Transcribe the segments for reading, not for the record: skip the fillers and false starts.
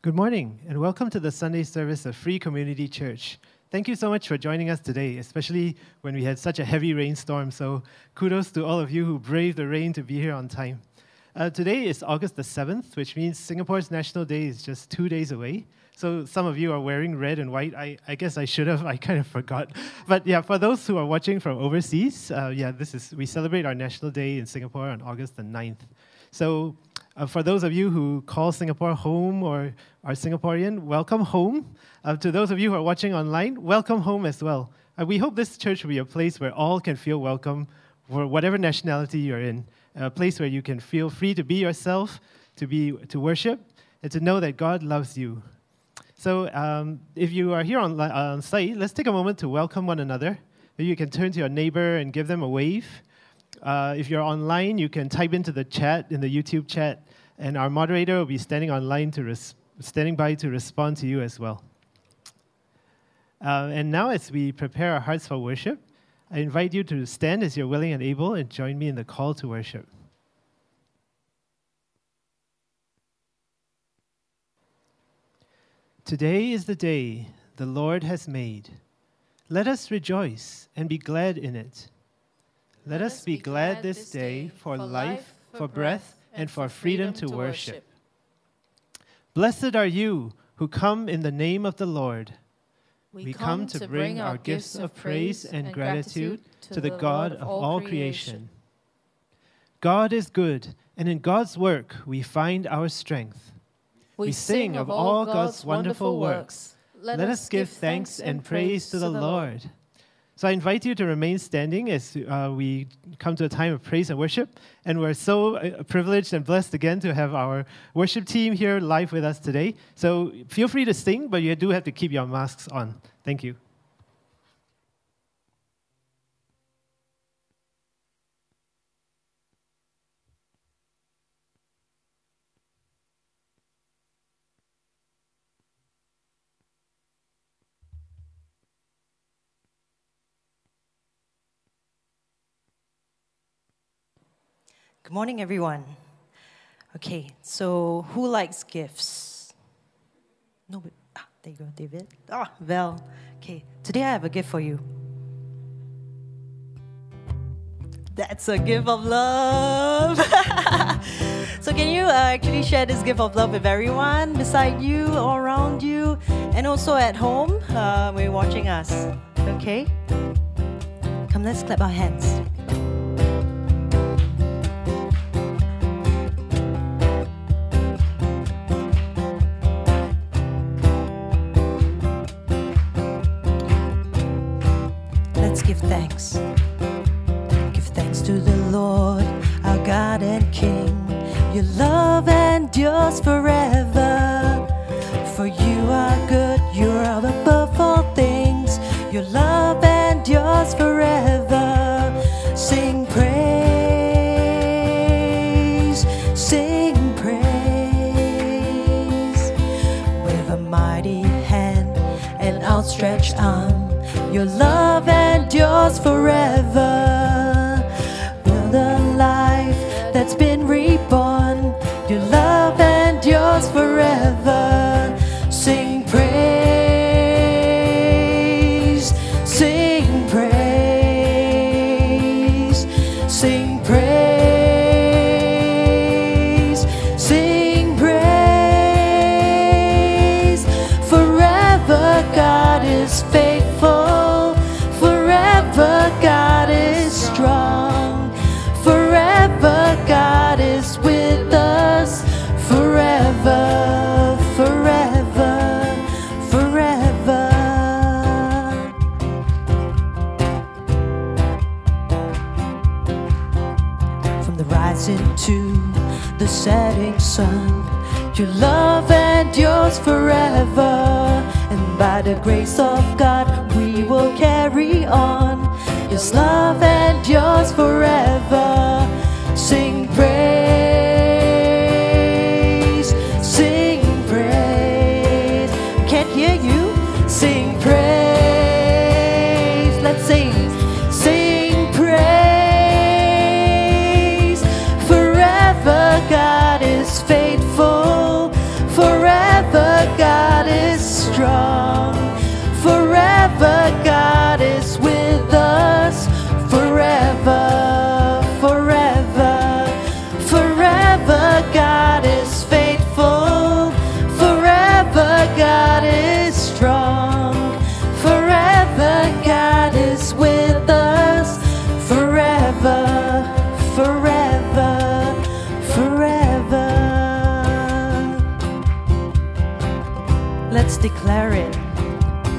Good morning, and welcome to the Sunday service of Free Community Church. Thank you so much for joining us today, especially when we had such a heavy rainstorm, so kudos to all of you who braved the rain to be here on time. Today is August the 7th, which means Singapore's National Day is just 2 days away. So some of you are wearing red and white. I guess I should have. I kind of forgot. But yeah, for those who are watching from overseas, we celebrate our National Day in Singapore on August the 9th. So for those of you who call Singapore home or are Singaporean, welcome home. To those of you who are watching online, welcome home as well. We hope this church will be a place where all can feel welcome for whatever nationality you're in, a place where you can feel free to be yourself, to worship, and to know that God loves you. So if you are here on site, let's take a moment to welcome one another. Maybe you can turn to your neighbor and give them a wave. If you're online, you can type into the chat, in the YouTube chat, and our moderator will be standing online standing by to respond to you as well. And now as we prepare our hearts for worship, I invite you to stand as you're willing and able and join me in the call to worship. Today is the day the Lord has made. Let us rejoice and be glad in it. Let us be glad this day for life, for breath, and for freedom to worship. Blessed are you who come in the name of the Lord. We come to bring our gifts of praise and gratitude to the God of all creation. God is good, and in God's work we find our strength. We sing of all God's wonderful works. Let us give thanks and praise to the Lord. So I invite you to remain standing as we come to a time of praise and worship. And we're so privileged and blessed again to have our worship team here live with us today. So feel free to sing, but you do have to keep your masks on. Thank you. Good morning, everyone. Okay, so who likes gifts? Nobody. Ah, there you go, David. Ah, Val. Okay, today I have a gift for you. That's a gift of love. So can you actually share this gift of love with everyone beside you, or around you, and also at home when you're watching us? Okay? Come, let's clap our hands. Give thanks to the Lord, our God and King. Your love endures forever, for you are good, you are above all things. Your love endures forever. Sing praise, sing praise. With a mighty hand and outstretched arm, your love endures forever. With a life that's been reborn, your love endures forever. Sing praise, sing praise, sing praise, sing praise. Forever God is faithful. God is strong. Forever God is with us. Forever, forever, forever. From the rising to the setting sun, your love endures forever. And by the grace of God we will carry on. His love endures forever. Sing praise, sing praise. Can't hear you. Sing praise. Let's sing. Sing praise. Forever God is faithful. Forever strong. Forever God is with us. Forever, forever, forever God is faithful. Forever God is strong. Forever God is with us. Forever, forever, forever. Let's declare it.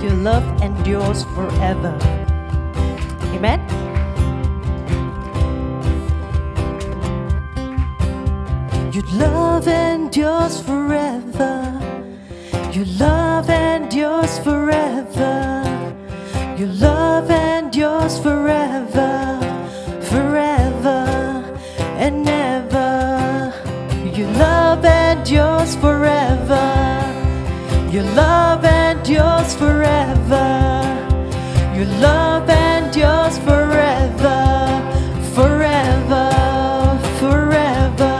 Your love endures forever. Amen. Your love endures forever. Your love endures forever. Your love endures forever, forever and ever. Your love endures forever. Your love endures forever. Your love endures forever, forever, forever.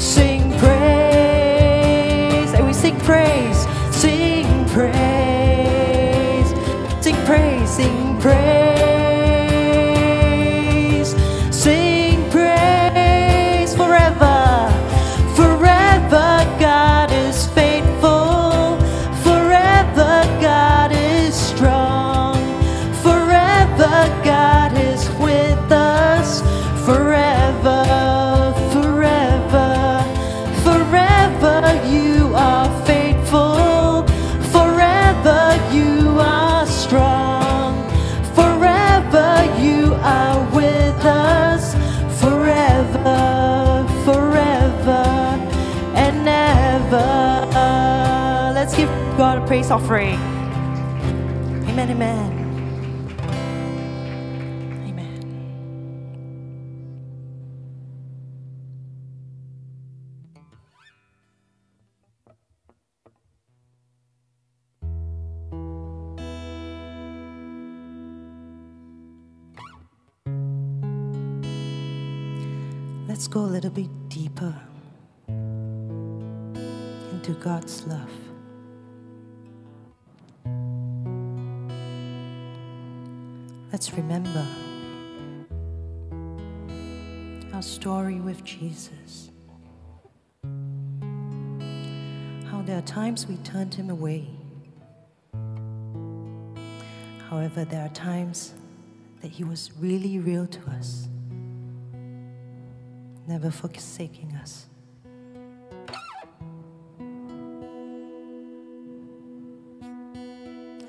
Sing praise, and we sing praise. Sing praise, sing praise, sing praise, sing praise forever. Forever God is faithful. God is with us forever, forever, forever. You are faithful, forever. You are strong, forever. You are with us forever, forever and ever. Let's give God a praise offering. Amen, amen. Let's go a little bit deeper into God's love. Let's remember our story with Jesus. How there are times we turned him away. However, there are times that he was really real to us. Never forsaking us. I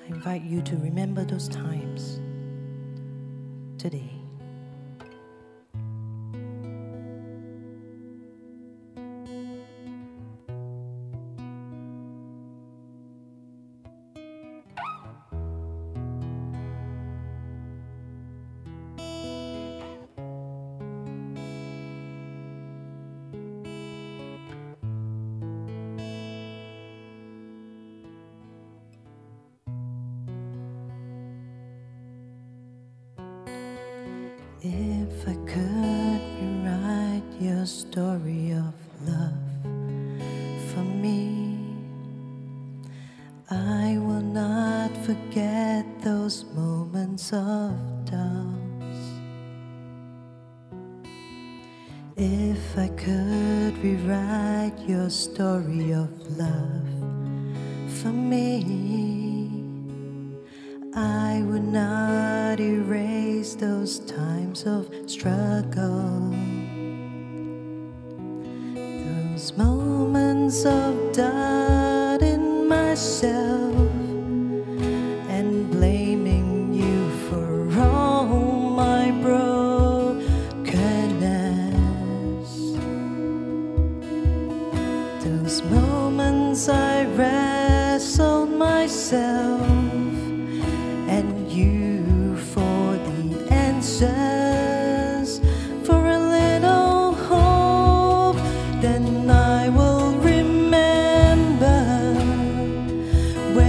invite you to remember those times today. If I could rewrite your story of love for me, I will not forget those moments of doubts. If I could rewrite your story of love for me, I would not erase those times of struggle, those moments of doubt in myself, and blaming you for all my brokenness. Those moments I wrestled myself, I will remember when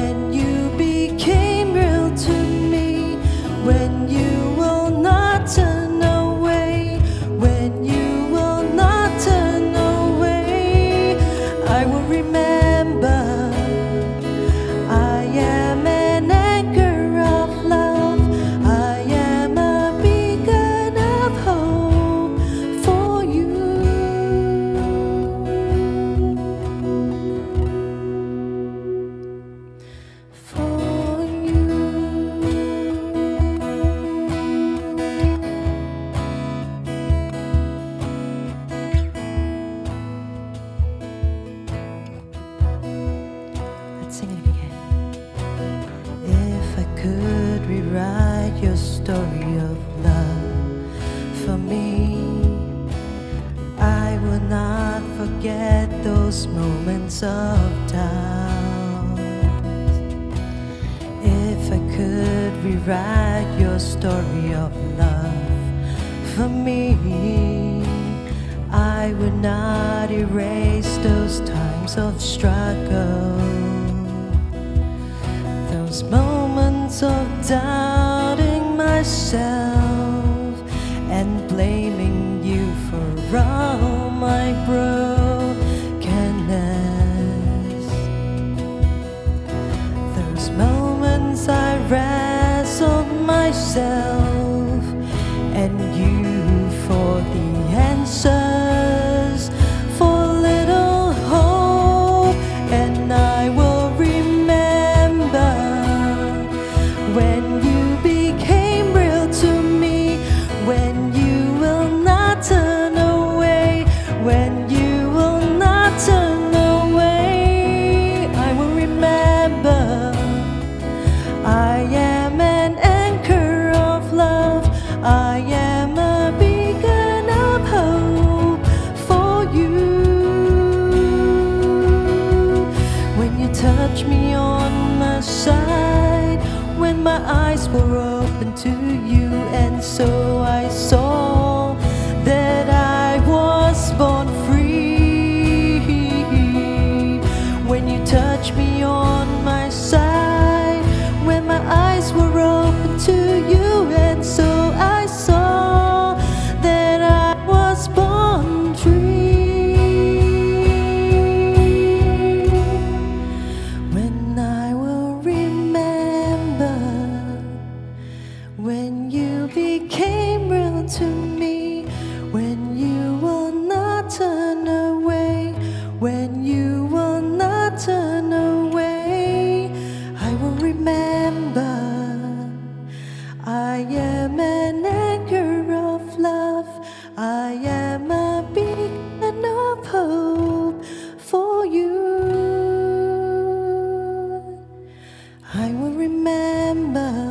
those moments of doubt. If I could rewrite your story of love for me, I would not erase those times of struggle, those moments of doubting myself and blaming you for all my brokenness. Those moments I wrestled myself and you for the answer. Were open to you, and so I saw that I was born free. When you touched me on my side, when my eyes were open to you, and so I saw that I was born free. When I will remember when you became real to me, when you will not turn away, when you will not turn away, I will remember. I am an anchor of love, I am a beacon of hope for you. I will remember.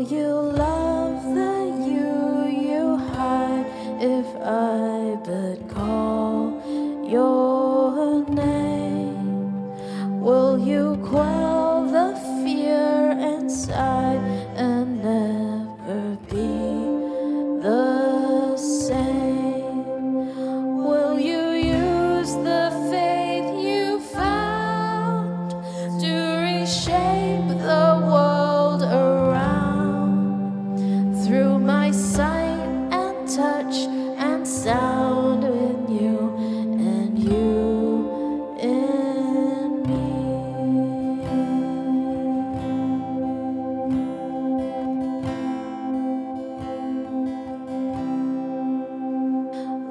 you love the you hide if I but call your name? Will you quell the fear inside and never be the same? Sound in you and you in me.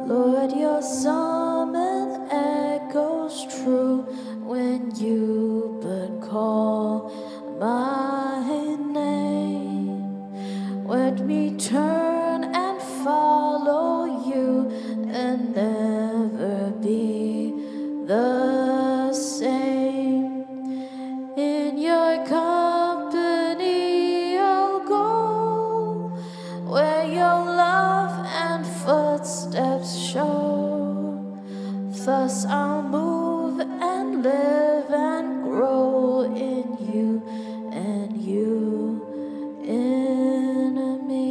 Lord, your summon echoes true when you but call my name. Let me turn and follow you and never be the same. In your company I'll go, where your love and footsteps show. Thus I'll move and live and grow in you and you in me.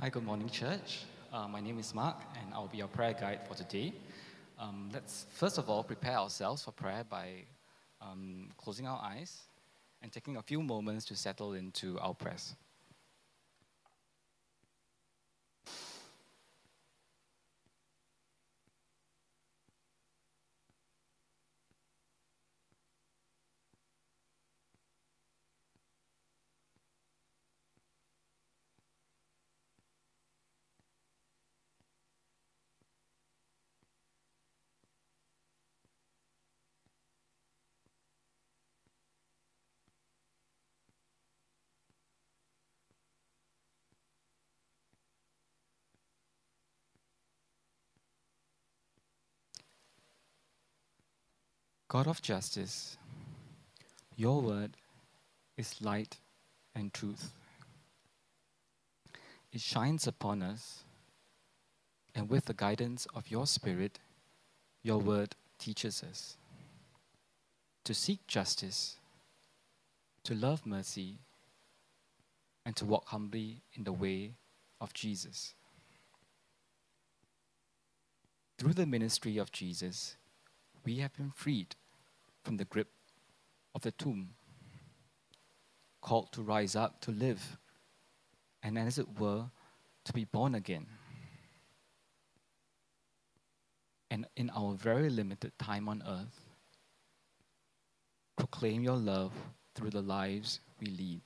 Hi, good morning, church. My name is Mark, and I'll be your prayer guide for today. Let's first of all prepare ourselves for prayer by closing our eyes and taking a few moments to settle into our prayers. God of justice, your word is light and truth. It shines upon us, and with the guidance of your Spirit, your word teaches us to seek justice, to love mercy, and to walk humbly in the way of Jesus. Through the ministry of Jesus, we have been freed from the grip of the tomb, called to rise up to live, and as it were, to be born again. And in our very limited time on earth, proclaim your love through the lives we lead.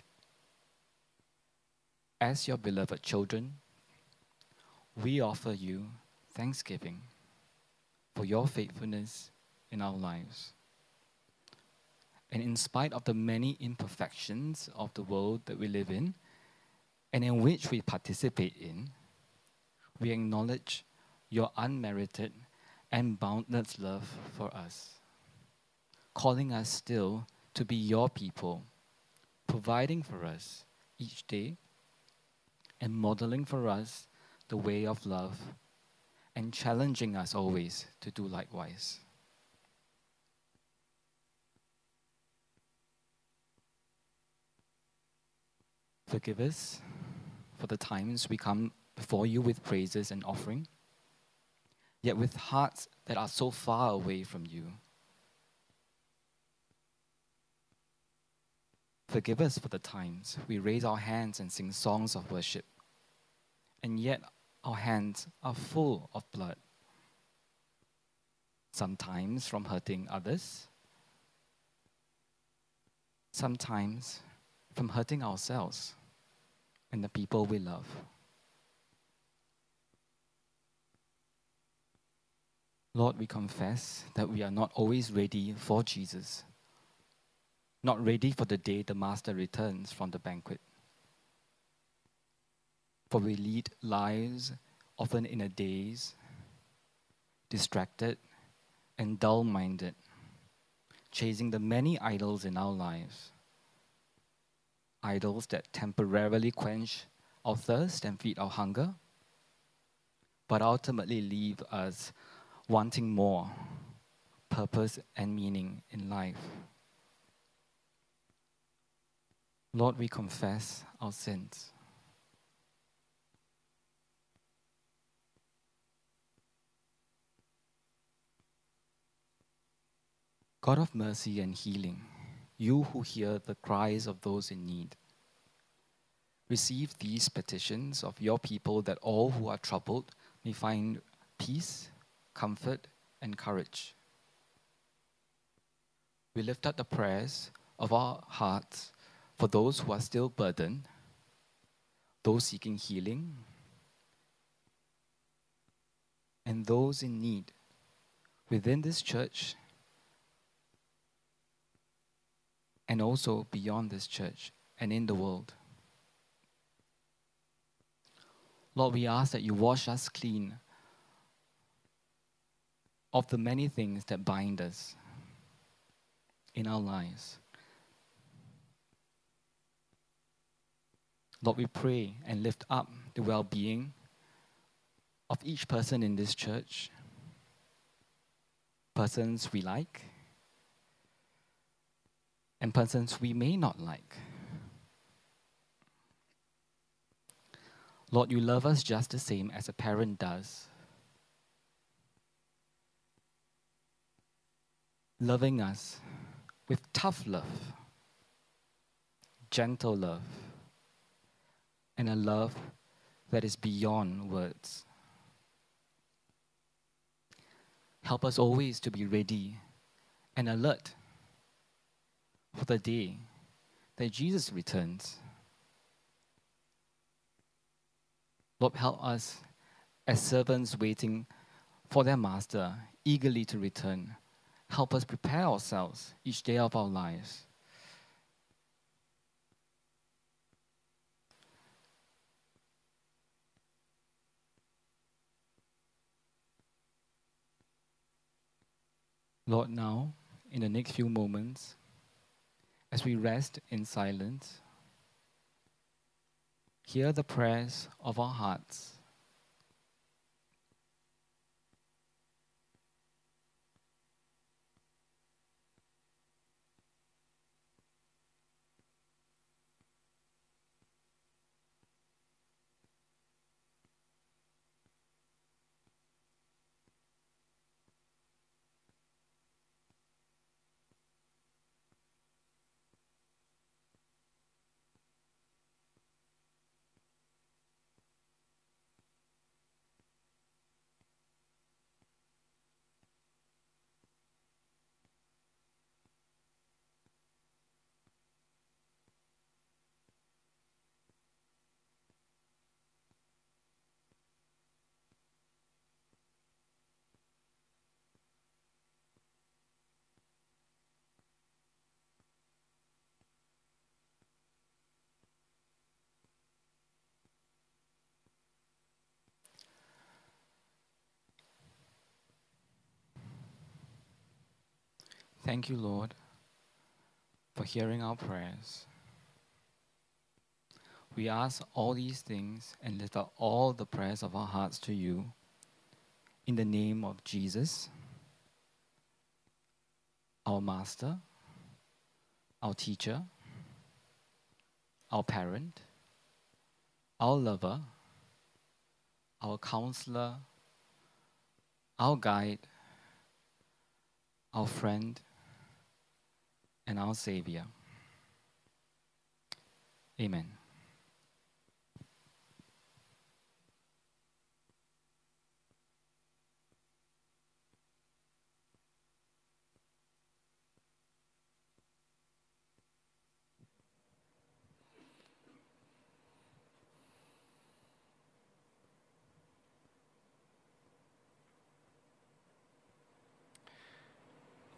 As your beloved children, we offer you thanksgiving for your faithfulness in our lives. And in spite of the many imperfections of the world that we live in and in which we participate in, we acknowledge your unmerited and boundless love for us, calling us still to be your people, providing for us each day and modeling for us the way of love and challenging us always to do likewise. Forgive us for the times we come before you with praises and offering, yet with hearts that are so far away from you. Forgive us for the times we raise our hands and sing songs of worship, and yet our hands are full of blood. sometimes from hurting others, sometimes from hurting ourselves and the people we love. Lord, we confess that we are not always ready for Jesus, not ready for the day the Master returns from the banquet. For we lead lives often in a daze, distracted and dull-minded, chasing the many idols in our lives, idols that temporarily quench our thirst and feed our hunger, but ultimately leave us wanting more purpose and meaning in life. Lord, we confess our sins. God of mercy and healing, you who hear the cries of those in need, receive these petitions of your people that all who are troubled may find peace, comfort and courage. We lift up the prayers of our hearts for those who are still burdened, those seeking healing, and those in need within this church and also beyond this church and in the world. Lord, we ask that you wash us clean of the many things that bind us in our lives. Lord, we pray and lift up the well-being of each person in this church, persons we like and persons we may not like. Lord, you love us just the same as a parent does, loving us with tough love, gentle love, and a love that is beyond words. Help us always to be ready and alert for the day that Jesus returns. Lord, help us as servants waiting for their master eagerly to return. Help us prepare ourselves each day of our lives. Lord, now, in the next few moments, as we rest in silence, hear the prayers of our hearts. Thank you, Lord, for hearing our prayers. We ask all these things and lift up all the prayers of our hearts to you in the name of Jesus, our Master, our Teacher, our Parent, our Lover, our Counselor, our Guide, our Friend, and our Savior. Amen.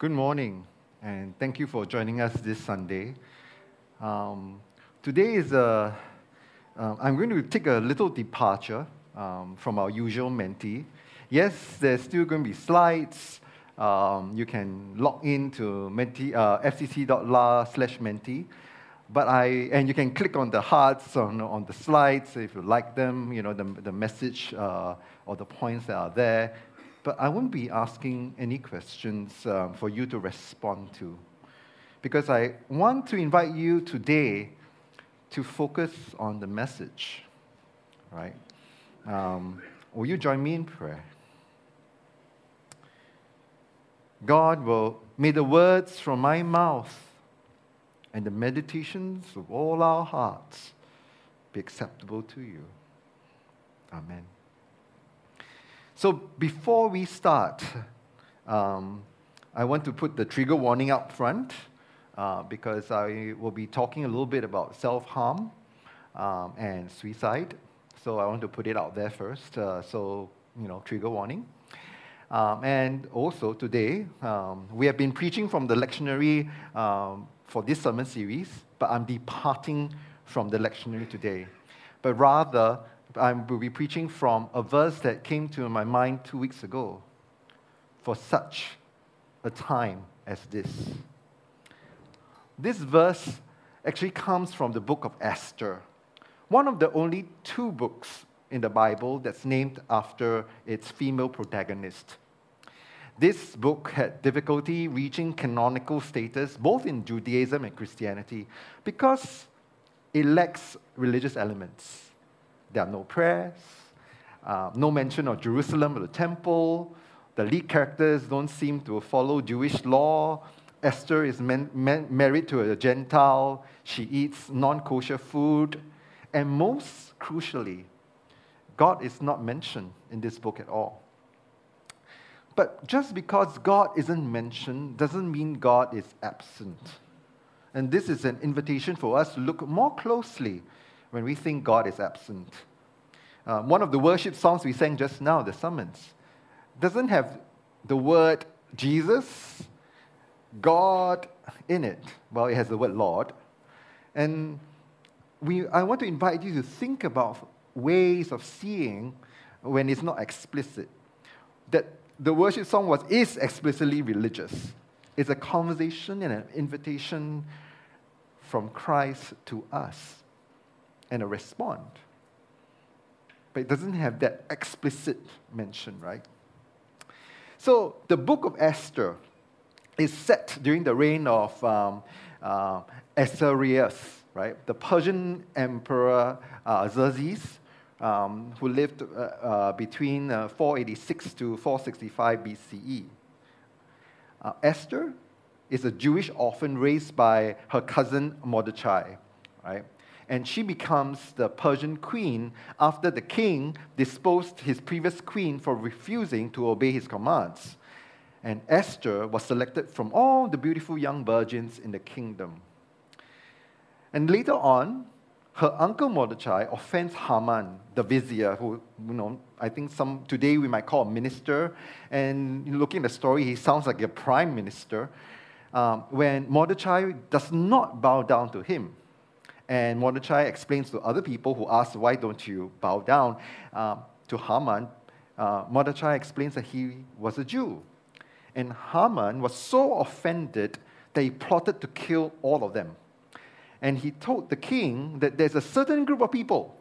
Good morning, and thank you for joining us this Sunday. Today is I'm going to take a little departure from our usual mentee. Yes, there's still going to be slides. You can log in to fcc.la/mentee, and you can click on the hearts on the slides if you like them. You know the message or the points that are there. But I won't be asking any questions for you to respond to, because I want to invite you today to focus on the message. Right? Will you join me in prayer? God, may the words from my mouth and the meditations of all our hearts be acceptable to you. Amen. So before we start, I want to put the trigger warning up front because I will be talking a little bit about self-harm and suicide. So I want to put it out there first. So, you know, trigger warning. And also today, we have been preaching from the lectionary for this sermon series, but I'm departing from the lectionary today. But rather, I will be preaching from a verse that came to my mind 2 weeks ago, for such a time as this. This verse actually comes from the book of Esther, one of the only two books in the Bible that's named after its female protagonist. This book had difficulty reaching canonical status both in Judaism and Christianity because it lacks religious elements. There are no prayers, no mention of Jerusalem or the temple. The lead characters don't seem to follow Jewish law. Esther is married to a Gentile. She eats non-kosher food. And most crucially, God is not mentioned in this book at all. But just because God isn't mentioned doesn't mean God is absent. And this is an invitation for us to look more closely when we think God is absent. One of the worship songs we sang just now, the summons, doesn't have the word Jesus, God in it. Well, it has the word Lord. And I want to invite you to think about ways of seeing when it's not explicit. That the worship song is explicitly religious. It's a conversation and an invitation from Christ to us, and a response. But it doesn't have that explicit mention, right? So the book of Esther is set during the reign of Ahasuerus, right? The Persian emperor Xerxes, who lived between 486 to 465 BCE. Esther is a Jewish orphan raised by her cousin Mordecai, right? And she becomes the Persian queen after the king deposed his previous queen for refusing to obey his commands. And Esther was selected from all the beautiful young virgins in the kingdom. And later on, her uncle Mordecai offends Haman, the vizier, who, you know, I think today we might call a minister. And looking at the story, he sounds like a prime minister. When Mordecai does not bow down to him. And Mordecai explains to other people who ask, why don't you bow down to Haman? Mordecai explains that he was a Jew. And Haman was so offended that he plotted to kill all of them. And he told the king that there's a certain group of people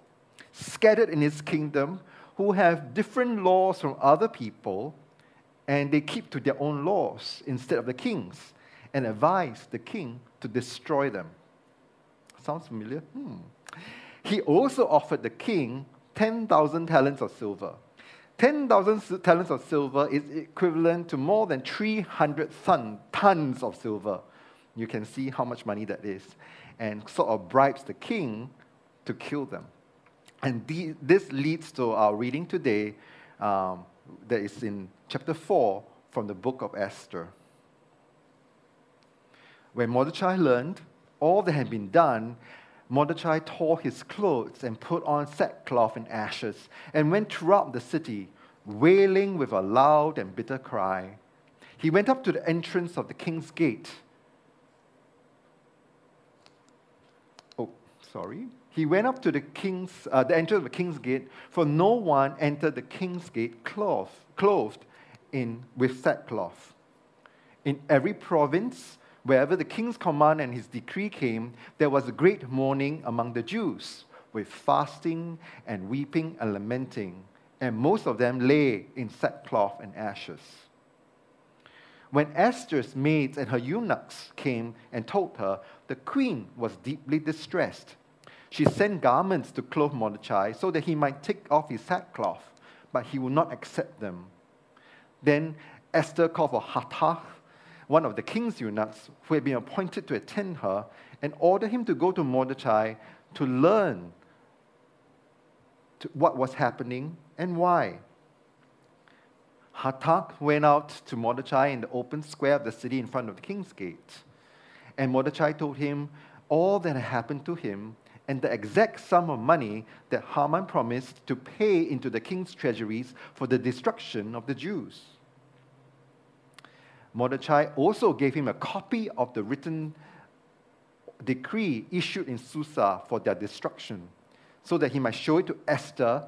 scattered in his kingdom who have different laws from other people, and they keep to their own laws instead of the king's, and advised the king to destroy them. Sounds familiar? He also offered the king 10,000 talents of silver. 10,000 talents of silver is equivalent to more than 300 tons of silver. You can see how much money that is. And sort of bribes the king to kill them. And this leads to our reading today that is in chapter 4 from the book of Esther. When Mordecai learned all that had been done, Mordecai tore his clothes and put on sackcloth and ashes, and went throughout the city, wailing with a loud and bitter cry. He went up to the entrance of the king's gate. He went up to the entrance of the king's gate, for no one entered the king's gate clothed with sackcloth. In every province, wherever the king's command and his decree came, there was a great mourning among the Jews, with fasting and weeping and lamenting, and most of them lay in sackcloth and ashes. When Esther's maids and her eunuchs came and told her, the queen was deeply distressed. She sent garments to clothe Mordecai so that he might take off his sackcloth, but he would not accept them. Then Esther called for Hathach, one of the king's eunuchs, who had been appointed to attend her, and ordered him to go to Mordecai to learn what was happening and why. Hathach went out to Mordecai in the open square of the city in front of the king's gate. And Mordecai told him all that had happened to him and the exact sum of money that Haman promised to pay into the king's treasuries for the destruction of the Jews. Mordecai also gave him a copy of the written decree issued in Susa for their destruction, so that he might show it to Esther,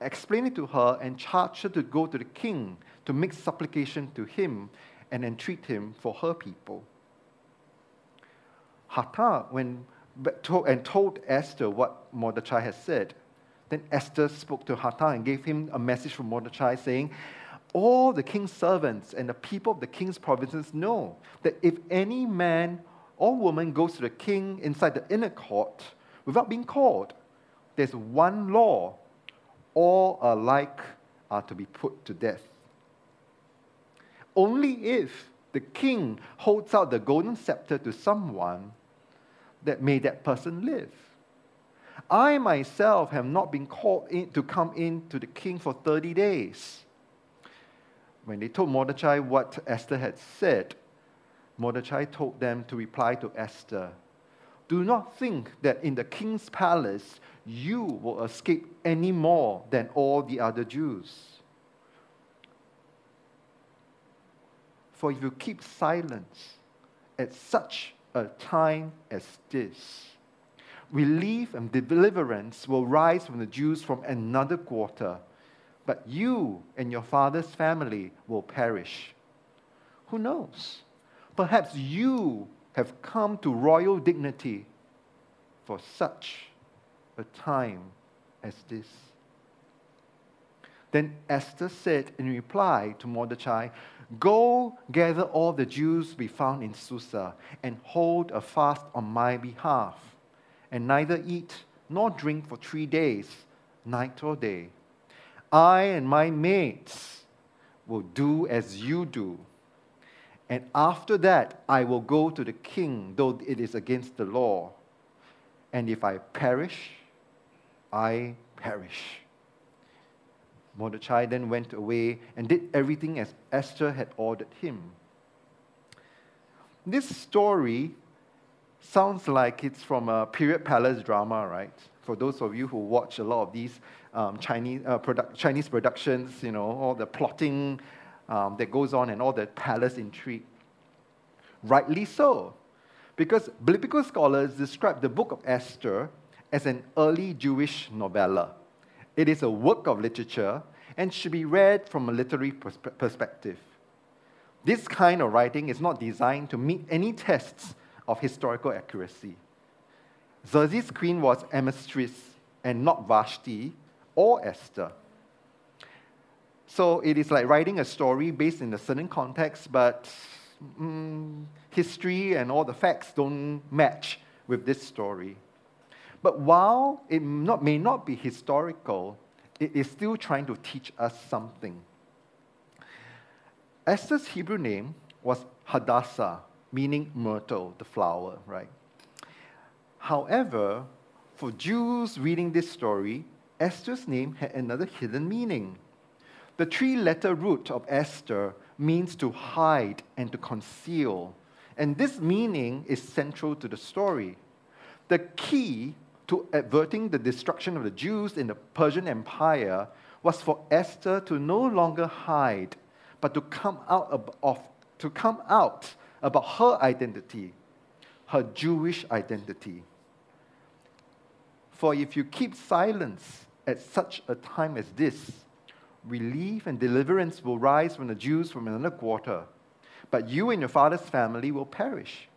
explain it to her, and charge her to go to the king to make supplication to him and entreat him for her people. Hathach went and told Esther what Mordecai had said. Then Esther spoke to Hathach and gave him a message from Mordecai saying, all the king's servants and the people of the king's provinces know that if any man or woman goes to the king inside the inner court without being called, there's one law. All alike are to be put to death. Only if the king holds out the golden scepter to someone, that may that person live. I myself have not been called in to come in to the king for 30 days. When they told Mordecai what Esther had said, Mordecai told them to reply to Esther, do not think that in the king's palace you will escape any more than all the other Jews. For if you keep silence at such a time as this, relief and deliverance will rise from the Jews from another quarter, but you and your father's family will perish. Who knows? Perhaps you have come to royal dignity for such a time as this. Then Esther said in reply to Mordecai, go gather all the Jews we found in Susa and hold a fast on my behalf, and neither eat nor drink for 3 days, night or day. I and my maids will do as you do, and after that I will go to the king, though it is against the law. And if I perish, I perish. Mordecai then went away and did everything as Esther had ordered him. This story sounds like it's from a period palace drama, right? For those of you who watch a lot of these Chinese productions, you know, all the plotting that goes on and all the palace intrigue. Rightly so, because biblical scholars describe the book of Esther as an early Jewish novella. It is a work of literature and should be read from a literary perspective. This kind of writing is not designed to meet any tests of historical accuracy. Xerxes' queen was Amestris and not Vashti or Esther. So it is like writing a story based in a certain context, but history and all the facts don't match with this story. But while it may not be historical, it is still trying to teach us something. Esther's Hebrew name was Hadassah, meaning myrtle, the flower, right? However, for Jews reading this story, Esther's name had another hidden meaning. The three-letter root of Esther means to hide and to conceal, and this meaning is central to the story. The key to averting the destruction of the Jews in the Persian Empire was for Esther to no longer hide, but to come out of to come out about her identity, her Jewish identity. For if you keep silence at such a time as this, relief and deliverance will rise from the Jews from another quarter, but you and your father's family will perish.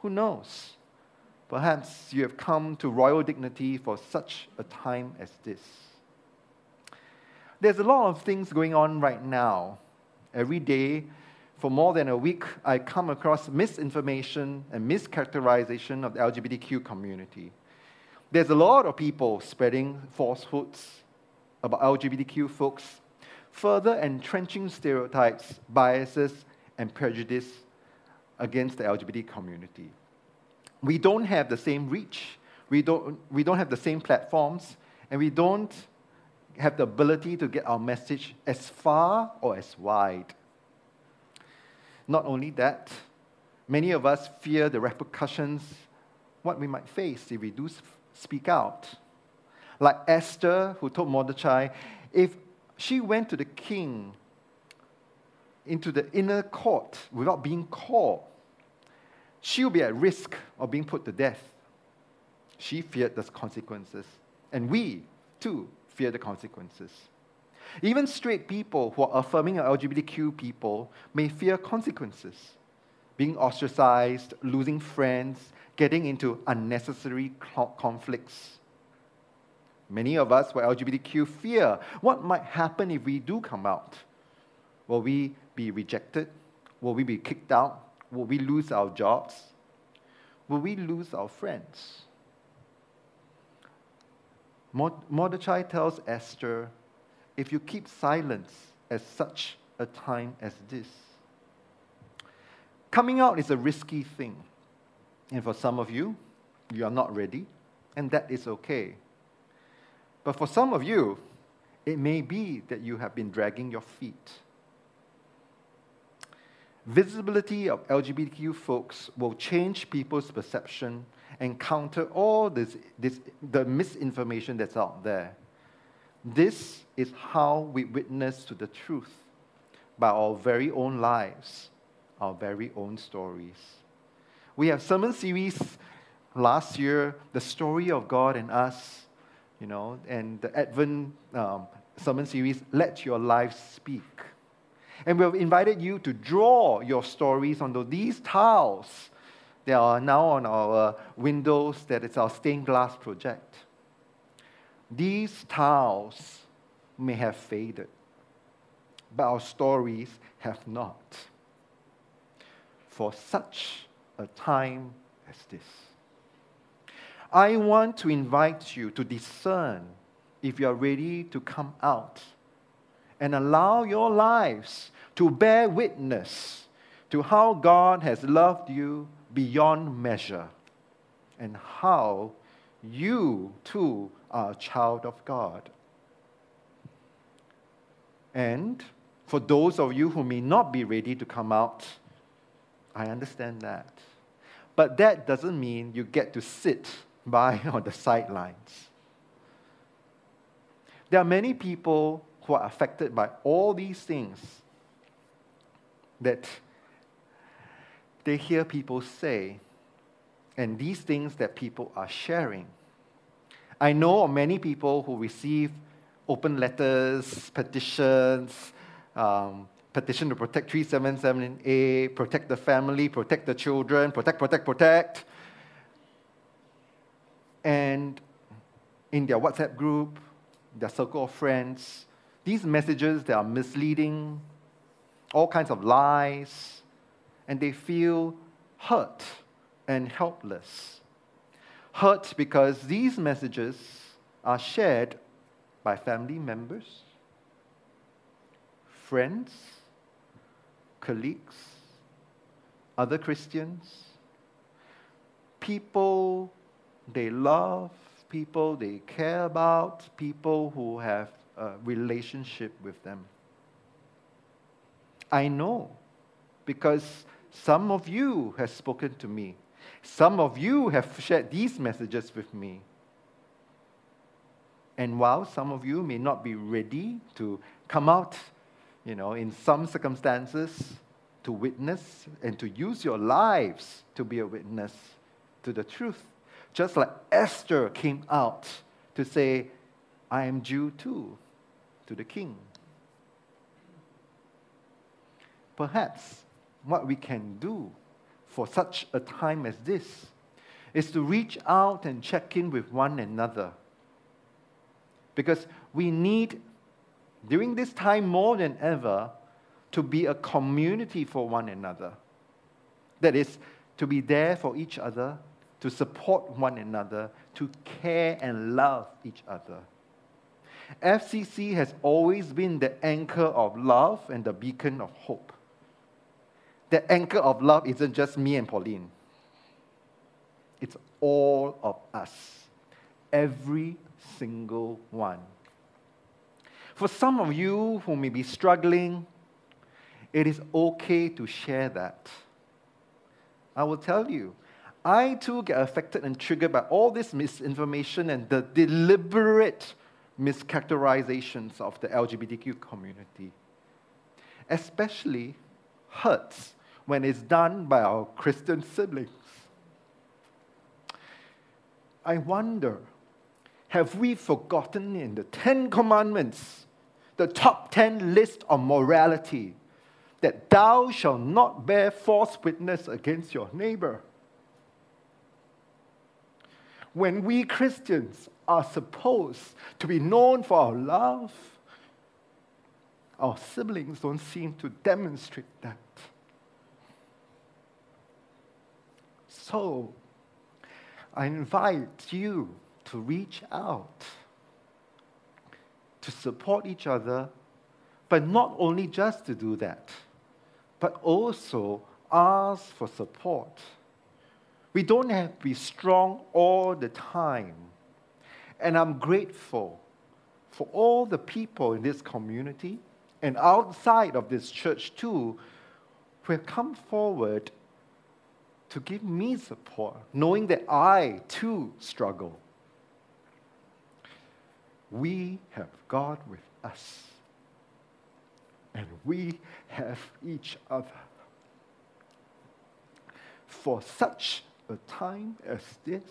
Who knows? Perhaps you have come to royal dignity for such a time as this. There's a lot of things going on right now. Every day, for more than a week, I come across misinformation and mischaracterization of the LGBTQ community. There's a lot of people spreading falsehoods about LGBTQ folks, further entrenching stereotypes, biases, and prejudice against the LGBT community. We don't have the same reach, we don't have the same platforms, and we don't have the ability to get our message as far or as wide. Not only that, many of us fear the repercussions, what we might face if we do speak out. Like Esther, who told Mordecai, if she went to the king into the inner court without being called, she'll be at risk of being put to death. She feared the consequences, and we, too, fear the consequences. Even straight people who are affirming LGBTQ people may fear consequences, being ostracized, losing friends, getting into unnecessary conflicts. Many of us who are LGBTQ fear what might happen if we do come out. Will we be rejected? Will we be kicked out? Will we lose our jobs? Will we lose our friends? Mordecai tells Esther, if you keep silence at such a time as this. Coming out is a risky thing. And for some of you, you are not ready, and that is okay. But for some of you, it may be that you have been dragging your feet. Visibility of LGBTQ folks will change people's perception and counter all the misinformation that's out there. This is how we witness to the truth, by our very own lives, our very own stories. We have sermon series last year, The Story of God and Us, you know, and the Advent sermon series, Let Your Life Speak. And we have invited you to draw your stories onto these tiles that are now on our windows, that is our stained glass project. These tiles may have faded, but our stories have not. For such a time as this. I want to invite you to discern if you are ready to come out and allow your lives to bear witness to how God has loved you beyond measure, and how you too are a child of God. And for those of you who may not be ready to come out, I understand that. But that doesn't mean you get to sit by on the sidelines. There are many people who are affected by all these things that they hear people say, and these things that people are sharing. I know of many people who receive open letters, petitions, petition to protect 377A, protect the family, protect the children, protect. And in their WhatsApp group, their circle of friends, these messages that are misleading, all kinds of lies, and they feel hurt and helpless. Hurt because these messages are shared by family members, friends, colleagues, other Christians, people they love, people they care about, people who have a relationship with them. I know, because some of you have spoken to me. Some of you have shared these messages with me. And while some of you may not be ready to come out, you know, in some circumstances, to witness and to use your lives to be a witness to the truth. Just like Esther came out to say, I am Jew too, to the king. Perhaps what we can do for such a time as this is to reach out and check in with one another. Because we need, during this time more than ever, to be a community for one another. That is, to be there for each other, to support one another, to care and love each other. FCC has always been the anchor of love and the beacon of hope. The anchor of love isn't just me and Pauline. It's all of us, every single one. For some of you who may be struggling, it is okay to share that. I will tell you, I too get affected and triggered by all this misinformation and the deliberate mischaracterizations of the LGBTQ community, especially hurts when it's done by our Christian siblings. I wonder, have we forgotten in the 10 commandments, the top 10 list of morality, that thou shalt not bear false witness against your neighbor? When we Christians are supposed to be known for our love, our siblings don't seem to demonstrate that. So, I invite you to reach out, to support each other, but not only just to do that, but also ask for support. We don't have to be strong all the time. And I'm grateful for all the people in this community and outside of this church too, who have come forward to give me support, knowing that I too struggle. We have God with us, and we have each other. For such a time as this,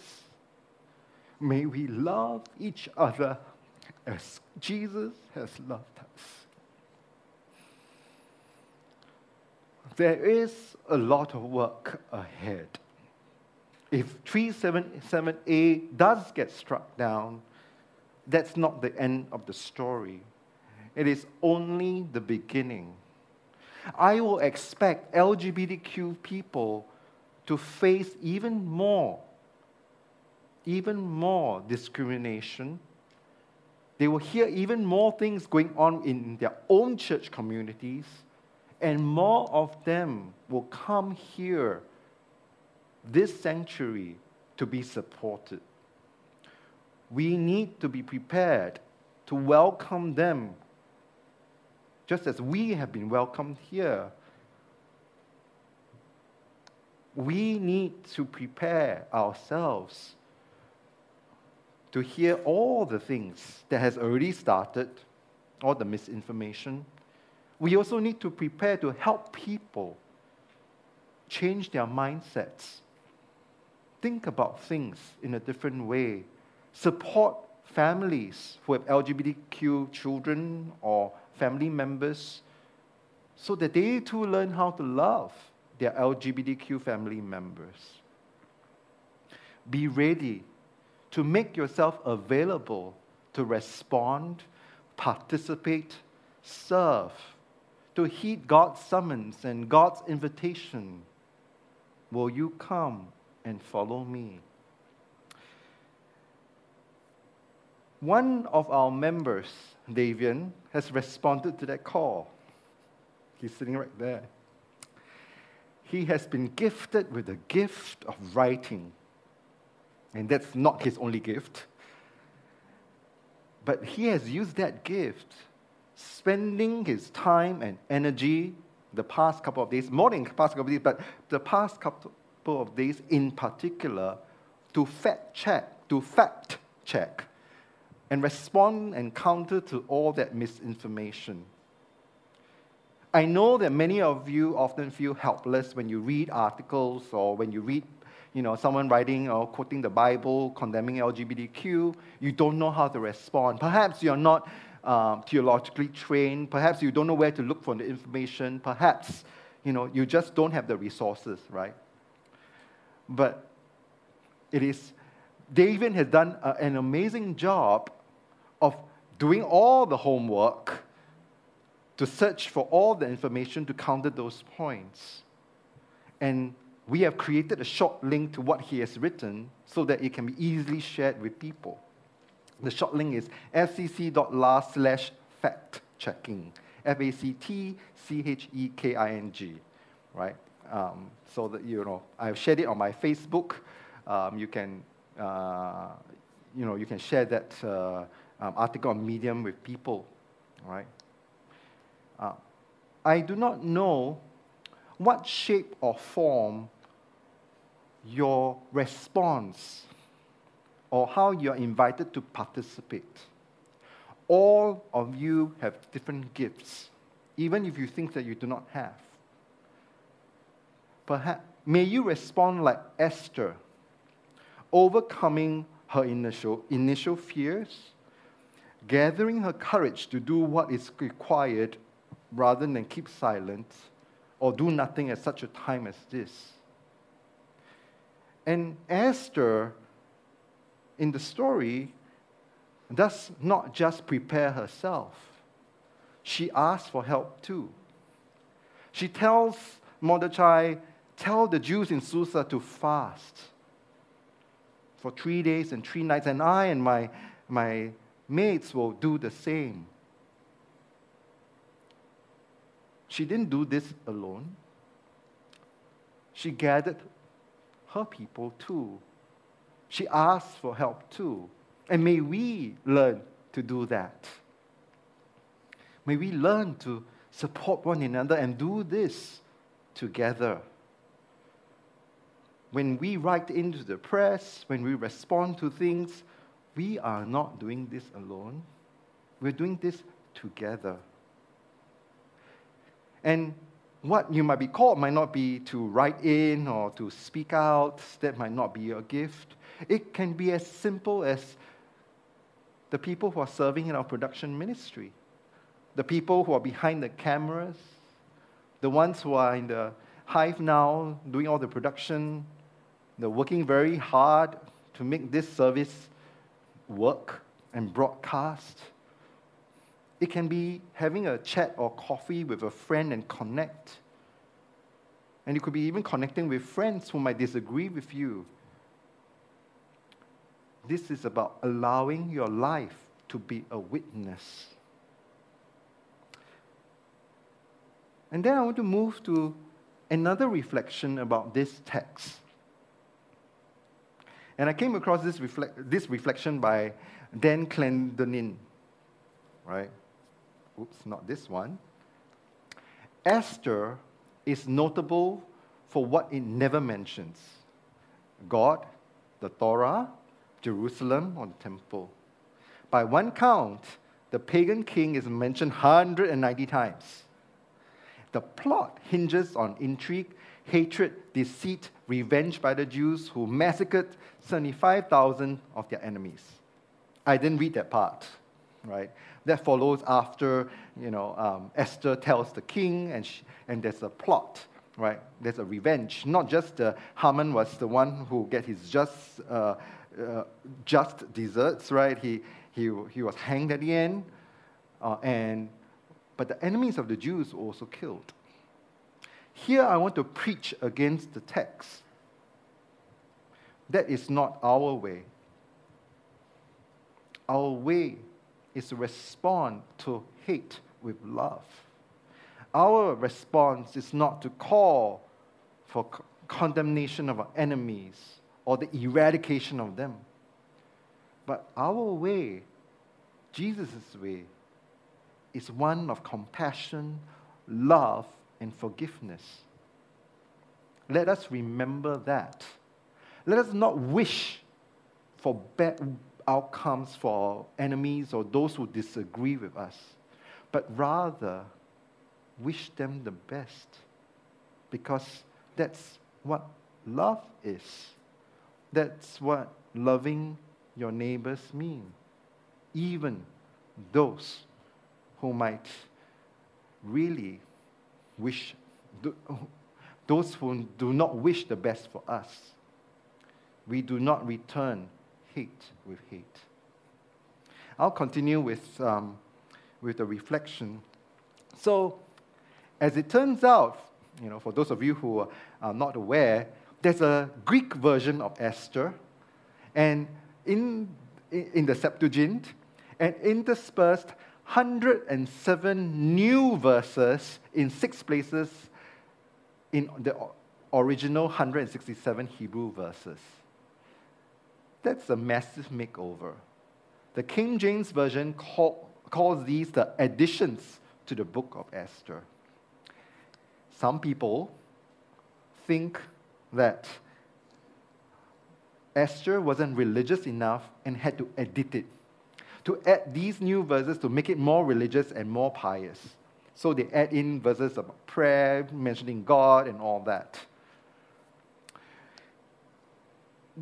may we love each other as Jesus has loved us. There is a lot of work ahead. If 377A does get struck down, that's not the end of the story. It is only the beginning. I will expect LGBTQ people to face even more discrimination. They will hear even more things going on in their own church communities, and more of them will come here this century to be supported. We need to be prepared to welcome them, just as we have been welcomed here. We need to prepare ourselves to hear all the things that has already started, all the misinformation. We also need to prepare to help people change their mindsets, think about things in a different way, support families who have LGBTQ children or family members so that they too learn how to love their LGBTQ family members. Be ready to make yourself available to respond, participate, serve, to heed God's summons and God's invitation. Will you come and follow me? One of our members, Davian, has responded to that call. He's sitting right there. He has been gifted with the gift of writing. And that's not his only gift. But he has used that gift, spending his time and energy the past couple of days, more than the past couple of days, but the past couple of days in particular, to fact check, and respond and counter to all that misinformation. I know that many of you often feel helpless when you read articles or when you read, someone writing or quoting the Bible, condemning LGBTQ. You don't know how to respond. Perhaps you're not theologically trained. Perhaps you don't know where to look for the information. Perhaps, you just don't have the resources, right? But it is, Davian has done an amazing job of doing all the homework to search for all the information to counter those points. And we have created a short link to what he has written so that it can be easily shared with people. The short link is fcc.la/fact-checking, FACT CHEKING, right? So that, I've shared it on my Facebook. You can, you can share that article on Medium with people, right? I do not know what shape or form your response or how you're invited to participate. All of you have different gifts, even if you think that you do not have. Perhaps, may you respond like Esther, overcoming her initial fears, gathering her courage to do what is required rather than keep silent or do nothing at such a time as this. And Esther, in the story, does not just prepare herself. She asks for help too. She tells Mordecai, tell the Jews in Susa to fast for 3 days and 3 nights, and I and my maids will do the same. She didn't do this alone. She gathered her people too. She asked for help too. And may we learn to do that. May we learn to support one another and do this together. When we write into the press, when we respond to things, we are not doing this alone. We're doing this together. And what you might be called might not be to write in or to speak out. That might not be your gift. It can be as simple as the people who are serving in our production ministry, the people who are behind the cameras, the ones who are in the hive now doing all the production. They're working very hard to make this service work and broadcast. It can be having a chat or coffee with a friend and connect. And it could be even connecting with friends who might disagree with you. This is about allowing your life to be a witness. And then I want to move to another reflection about this text. And I came across this reflection by Dan Clendenin, right? Oops, not this one. Esther is notable for what it never mentions: God, the Torah, Jerusalem, or the temple. By one count, the pagan king is mentioned 190 times. The plot hinges on intrigue, hatred, deceit, revenge by the Jews who massacred 75,000 of their enemies. I didn't read that part, right? That follows after, Esther tells the king, and there's a plot, right? There's a revenge. Not just Haman was the one who get his just deserts, right? He was hanged at the end, but the enemies of the Jews were also killed. Here, I want to preach against the text. That is not our way. Our way is to respond to hate with love. Our response is not to call for condemnation of our enemies or the eradication of them. But our way, Jesus' way, is one of compassion, love, and forgiveness. Let us remember that. Let us not wish for bad outcomes for our enemies or those who disagree with us, but rather wish them the best, because that's what love is. That's what loving your neighbors mean, even those who might really wish, those who do not wish the best for us. We do not return hate with hate. I'll continue with the reflection. So, as it turns out, you know, for those of you who are not aware, there's a Greek version of Esther, and in the Septuagint, and interspersed 107 new verses in 6 places in the original 167 Hebrew verses. That's a massive makeover. The King James Version calls these the additions to the book of Esther. Some people think that Esther wasn't religious enough and had to edit it, to add these new verses to make it more religious and more pious. So they add in verses about prayer, mentioning God, and all that.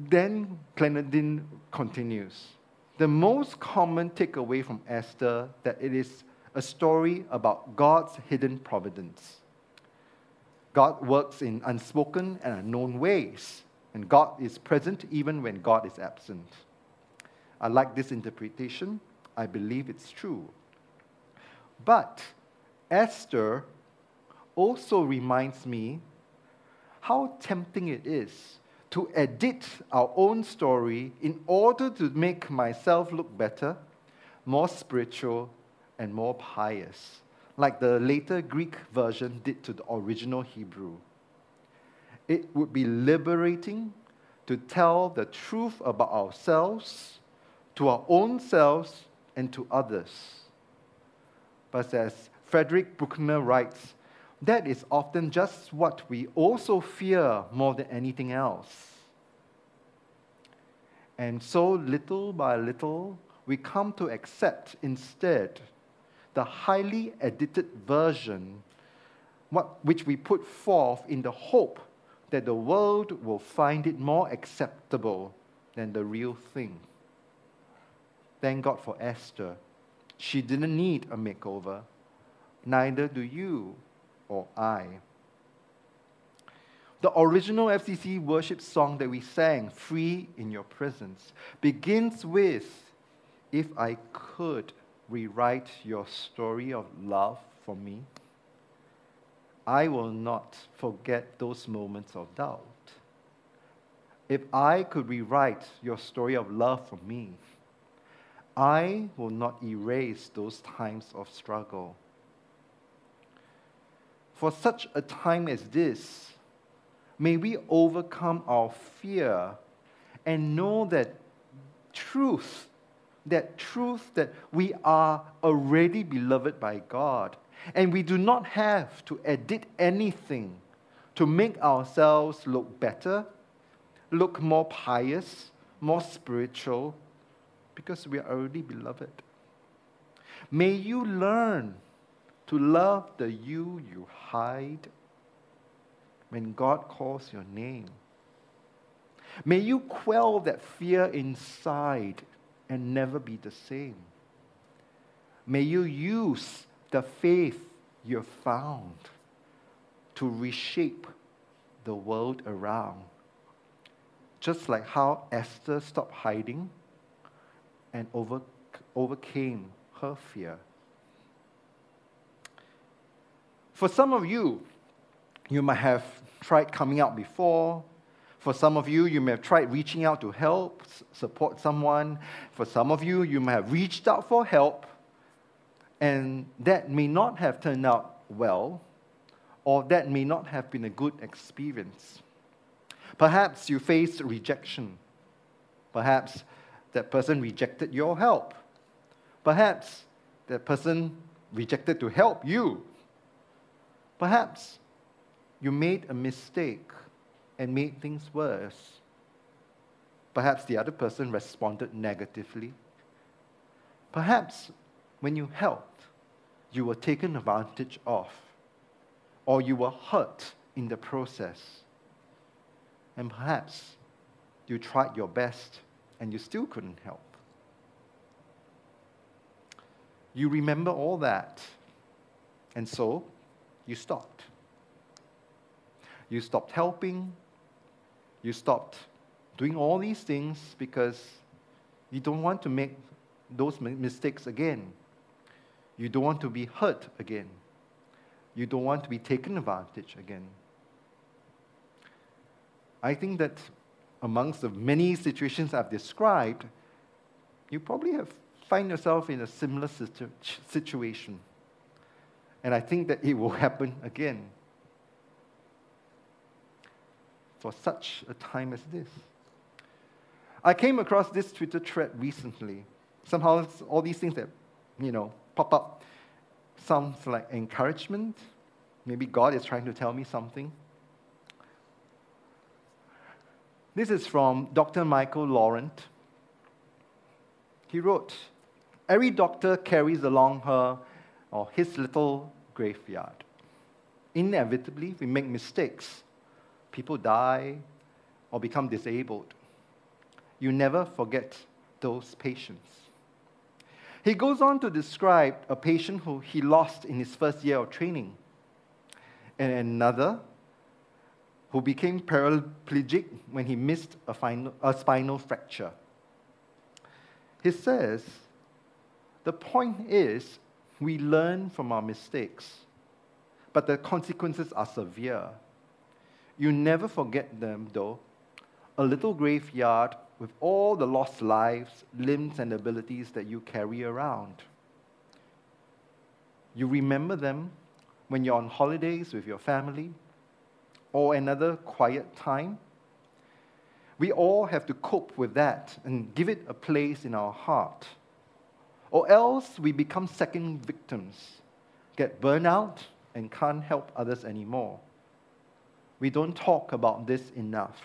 Dan Clendenin continues, the most common takeaway from Esther that it is a story about God's hidden providence. God works in unspoken and unknown ways, and God is present even when God is absent. I like this interpretation. I believe it's true. But Esther also reminds me how tempting it is to edit our own story in order to make myself look better, more spiritual, and more pious, like the later Greek version did to the original Hebrew. It would be liberating to tell the truth about ourselves, to our own selves, and to others. But as Frederick Buchner writes, that is often just what we also fear more than anything else. And so, little by little, we come to accept instead the highly edited version, which we put forth in the hope that the world will find it more acceptable than the real thing. Thank God for Esther. She didn't need a makeover. Neither do you or I. The original FCC worship song that we sang, Free in Your Presence, begins with, if I could rewrite your story of love for me, I will not forget those moments of doubt. If I could rewrite your story of love for me, I will not erase those times of struggle. For such a time as this, may we overcome our fear and know that truth that we are already beloved by God, and we do not have to edit anything to make ourselves look better, look more pious, more spiritual, because we are already beloved. May you learn to love the you hide when God calls your name. May you quell that fear inside and never be the same. May you use the faith you've found to reshape the world around, just like how Esther stopped hiding and overcame her fear. For some of you, you might have tried coming out before. For some of you, you may have tried reaching out to help, support someone. For some of you, you may have reached out for help, and that may not have turned out well, or that may not have been a good experience. Perhaps you faced rejection. Perhaps that person rejected your help. Perhaps that person rejected to help you. Perhaps you made a mistake and made things worse. Perhaps the other person responded negatively. Perhaps when you helped, you were taken advantage of or you were hurt in the process. And perhaps you tried your best and you still couldn't help. You remember all that, and so you stopped. You stopped helping. You stopped doing all these things because you don't want to make those mistakes again. You don't want to be hurt again. You don't want to be taken advantage again. I think that amongst the many situations I've described, you probably have find yourself in a similar situation. And I think that it will happen again. For such a time as this. I came across this Twitter thread recently. Somehow all these things that, pop up sounds like encouragement. Maybe God is trying to tell me something. This is from Dr. Michael Laurent. He wrote, "Every doctor carries along her or his little graveyard. Inevitably, we make mistakes. People die or become disabled. You never forget those patients." He goes on to describe a patient who he lost in his first year of training, and another who became paraplegic when he missed a spinal fracture. He says, the point is, we learn from our mistakes, but the consequences are severe. You never forget them, though. A little graveyard with all the lost lives, limbs, and abilities that you carry around. You remember them when you're on holidays with your family or another quiet time. We all have to cope with that and give it a place in our heart. Or else we become second victims, get burnt out, and can't help others anymore. We don't talk about this enough.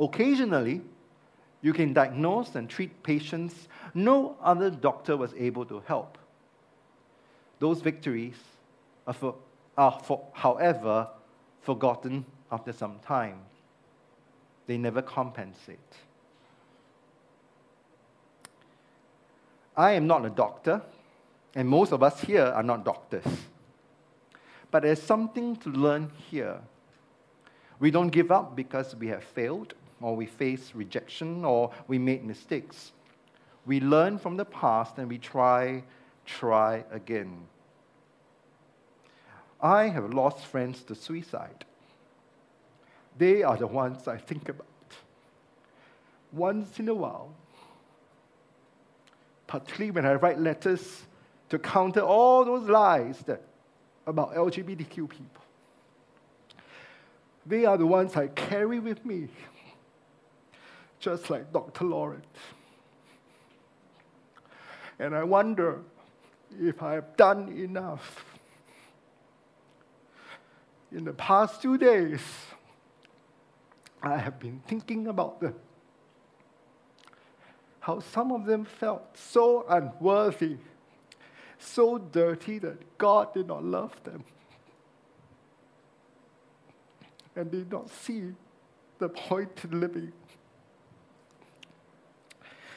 Occasionally, you can diagnose and treat patients no other doctor was able to help. Those victories are, however, forgotten after some time. They never compensate. I am not a doctor, and most of us here are not doctors. But there's something to learn here. We don't give up because we have failed, or we face rejection, or we made mistakes. We learn from the past, and we try again. I have lost friends to suicide. They are the ones I think about once in a while, particularly when I write letters to counter all those lies about LGBTQ people. They are the ones I carry with me, just like Dr. Laurent. And I wonder if I have done enough. In the past 2 days, I have been thinking about them, how some of them felt so unworthy, so dirty that God did not love them, and did not see the point in living.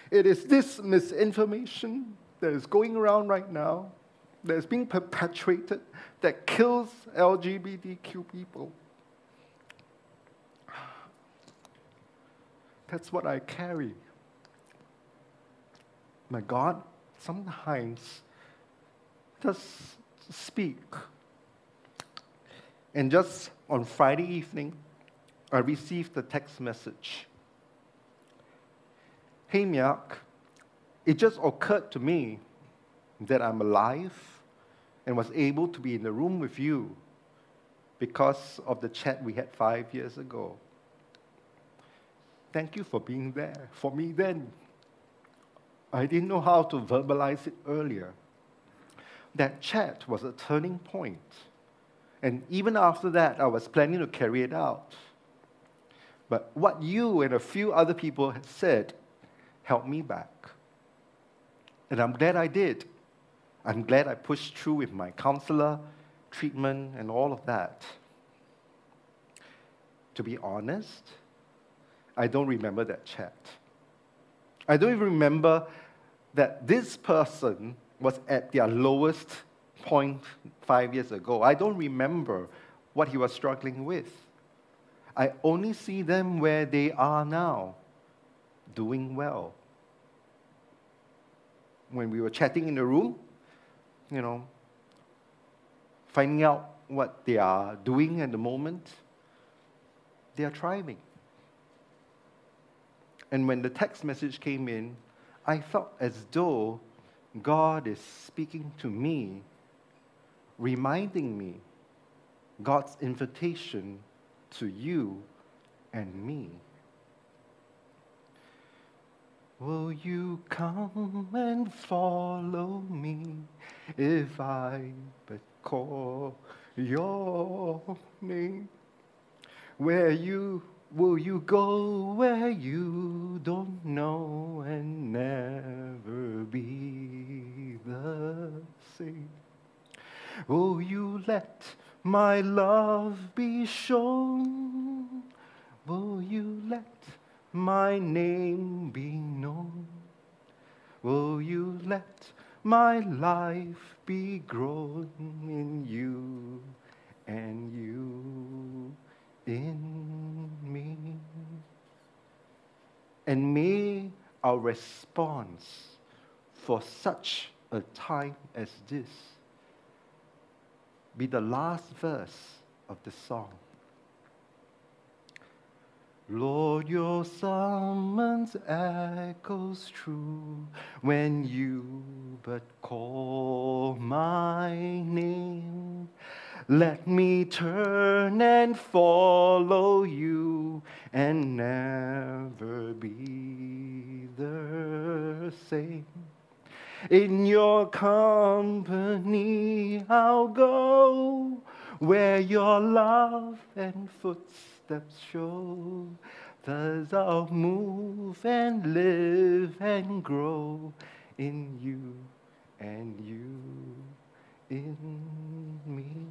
It is this misinformation that is going around right now, that is being perpetuated, that kills LGBTQ people. That's what I carry. My God sometimes just speak. And just on Friday evening, I received a text message. "Hey, Miak, it just occurred to me that I'm alive and was able to be in the room with you because of the chat we had 5 years ago. Thank you for being there for me then. I didn't know how to verbalize it earlier. That chat was a turning point. And even after that, I was planning to carry it out. But what you and a few other people had said helped me back. And I'm glad I did. I'm glad I pushed through with my counselor treatment and all of that. To be honest, I don't remember that chat. I don't even remember that this person was at their lowest point 5 years ago. I don't remember what he was struggling with. I only see them where they are now, doing well. When we were chatting in the room, you know, finding out what they are doing at the moment, they are thriving. And when the text message came in, I felt as though God is speaking to me, reminding me God's invitation to you and me. Will you come and follow me if I but call your name? Will you go where you don't know and never be the same? Will you let my love be shown? Will you let my name be known? Will you let my life be grown in you and you in me? And may our response for such a time as this be the last verse of the song. Lord, your summons echoes true when you but call my name. Let me turn and follow you and never be the same. In your company I'll go, where your love and footsteps show. Thus I'll move and live and grow in you and you in me.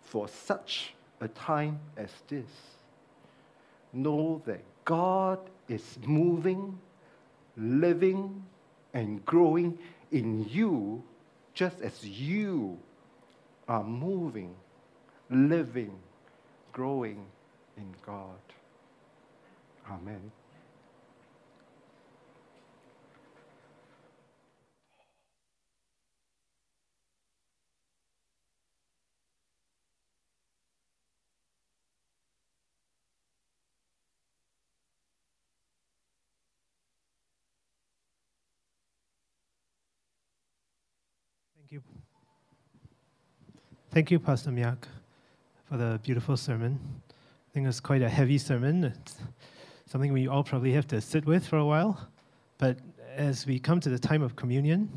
For such a time as this, know that God is moving, living and growing in you, just as you are moving, living, growing in God. Amen. Thank you. Thank you, Pastor Miak, for the beautiful sermon. I think it's quite a heavy sermon. It's something we all probably have to sit with for a while. But as we come to the time of communion,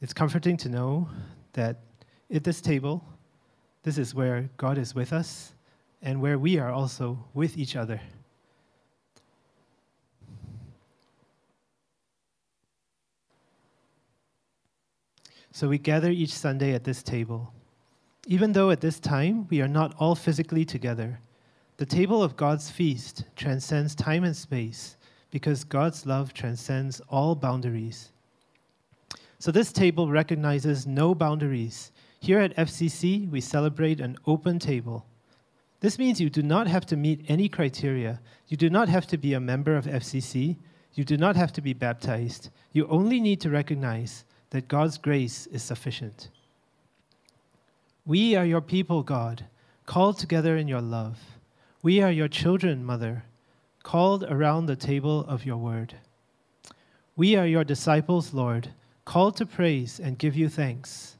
it's comforting to know that at this table, this is where God is with us and where we are also with each other. So we gather each Sunday at this table. Even though at this time we are not all physically together, the table of God's feast transcends time and space because God's love transcends all boundaries. So this table recognizes no boundaries. Here at FCC, we celebrate an open table. This means you do not have to meet any criteria. You do not have to be a member of FCC. You do not have to be baptized. You only need to recognize that God's grace is sufficient. We are your people, God, called together in your love. We are your children, Mother, called around the table of your word. We are your disciples, Lord, called to praise and give you thanks.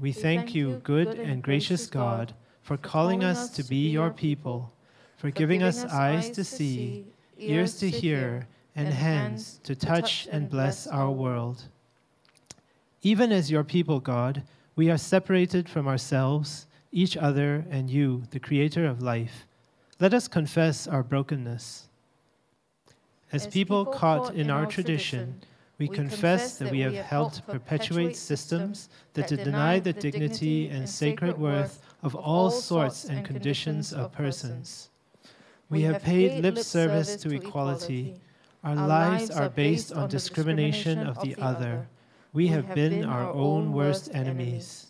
We thank you, good and gracious God, for calling us to be your people, for giving us eyes to see, ears to hear, and hands to touch and bless our world. Even as your people, God, we are separated from ourselves, each other, and you, the creator of life. Let us confess our brokenness. As people caught in our tradition, We confess that we have helped to perpetuate systems that deny the dignity and sacred worth of all sorts and conditions of persons. We have paid lip service to equality. Our lives are based on discrimination of the other. We have been our own worst enemies.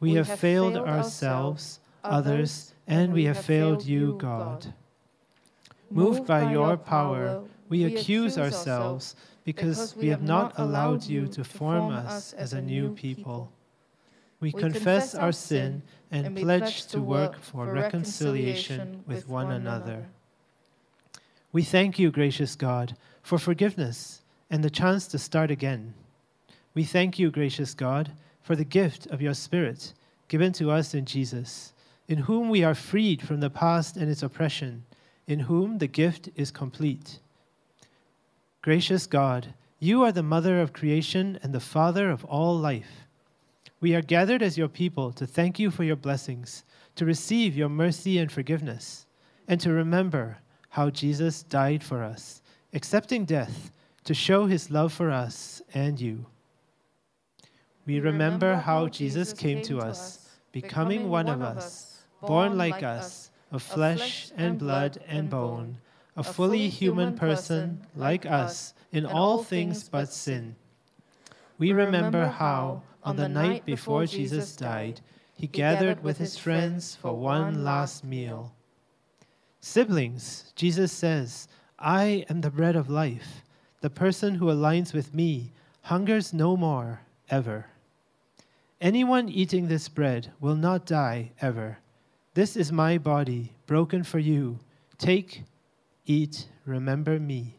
We have failed ourselves, others, and we have failed you, God. Moved by your power, we accuse ourselves because we have not allowed you to form us as a new people. We confess our sin and pledge to work for reconciliation with one another. We thank you, gracious God, for forgiveness and the chance to start again. We thank you, gracious God, for the gift of your Spirit given to us in Jesus, in whom we are freed from the past and its oppression, in whom the gift is complete. Gracious God, you are the mother of creation and the father of all life. We are gathered as your people to thank you for your blessings, to receive your mercy and forgiveness, and to remember how Jesus died for us, accepting death to show his love for us and you. We remember how Jesus came to us, becoming one of us, born like us, of flesh and blood and bone, a fully human person like us in all things but sin. We remember how, on the night before Jesus died, he gathered with his friends for one last meal. Siblings, Jesus says, I am the bread of life. The person who aligns with me hungers no more, ever. Anyone eating this bread will not die, ever. This is my body, broken for you. Take, eat, remember me.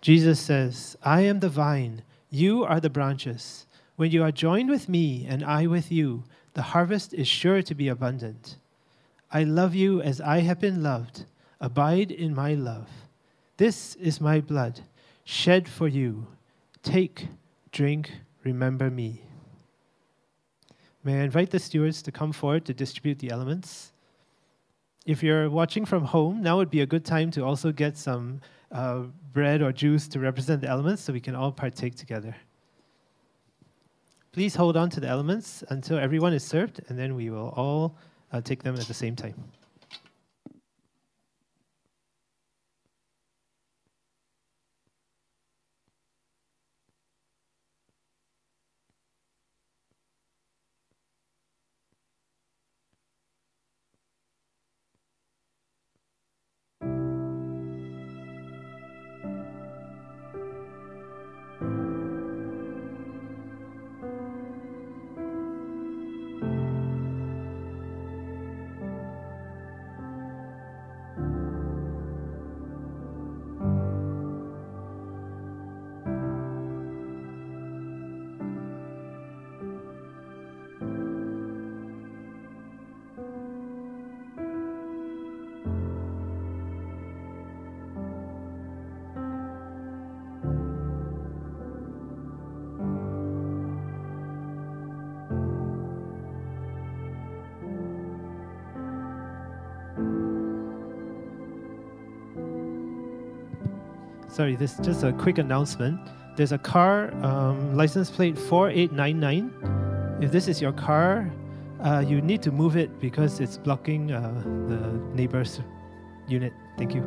Jesus says, I am the vine, you are the branches. When you are joined with me and I with you, the harvest is sure to be abundant. I love you as I have been loved. Abide in my love. This is my blood, shed for you. Take, drink, remember me. May I invite the stewards to come forward to distribute the elements. If you're watching from home, now would be a good time to also get some bread or juice to represent the elements so we can all partake together. Please hold on to the elements until everyone is served, and then we will all take them at the same time. Sorry, this is just a quick announcement. There's a car, license plate 4899. If this is your car, you need to move it because it's blocking the neighbor's unit. Thank you.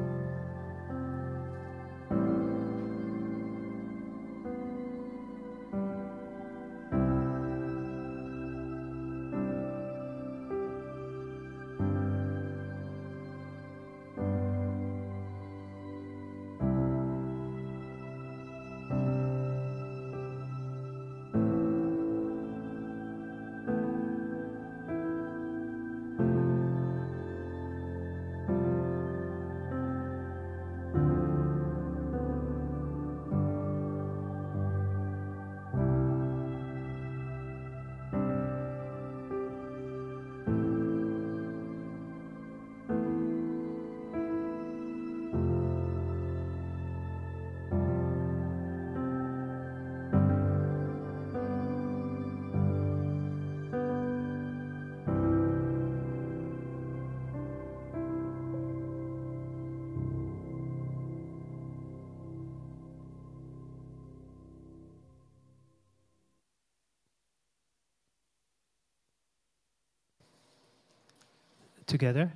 together.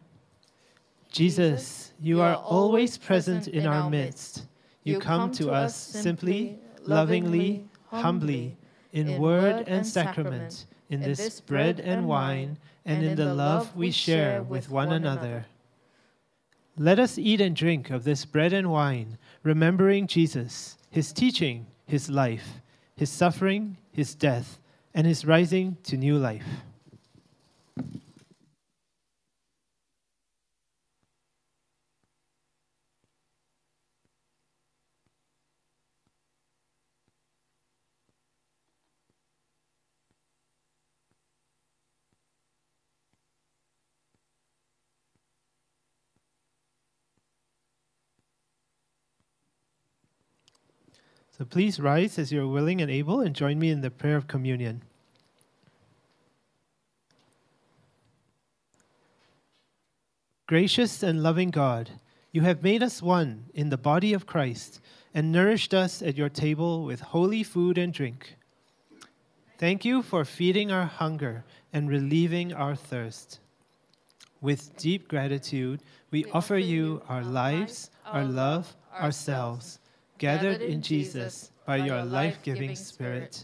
Jesus, you are always present in our midst. You come to us simply, lovingly, humbly, in word and sacrament, in this bread and wine, and in the love we share with one another. Let us eat and drink of this bread and wine, remembering Jesus, his teaching, his life, his suffering, his death, and his rising to new life. So please rise as you're willing and able and join me in the prayer of communion. Gracious and loving God, you have made us one in the body of Christ and nourished us at your table with holy food and drink. Thank you for feeding our hunger and relieving our thirst. With deep gratitude, we offer you our lives, our love, ourselves, gathered in Jesus by your life-giving Spirit.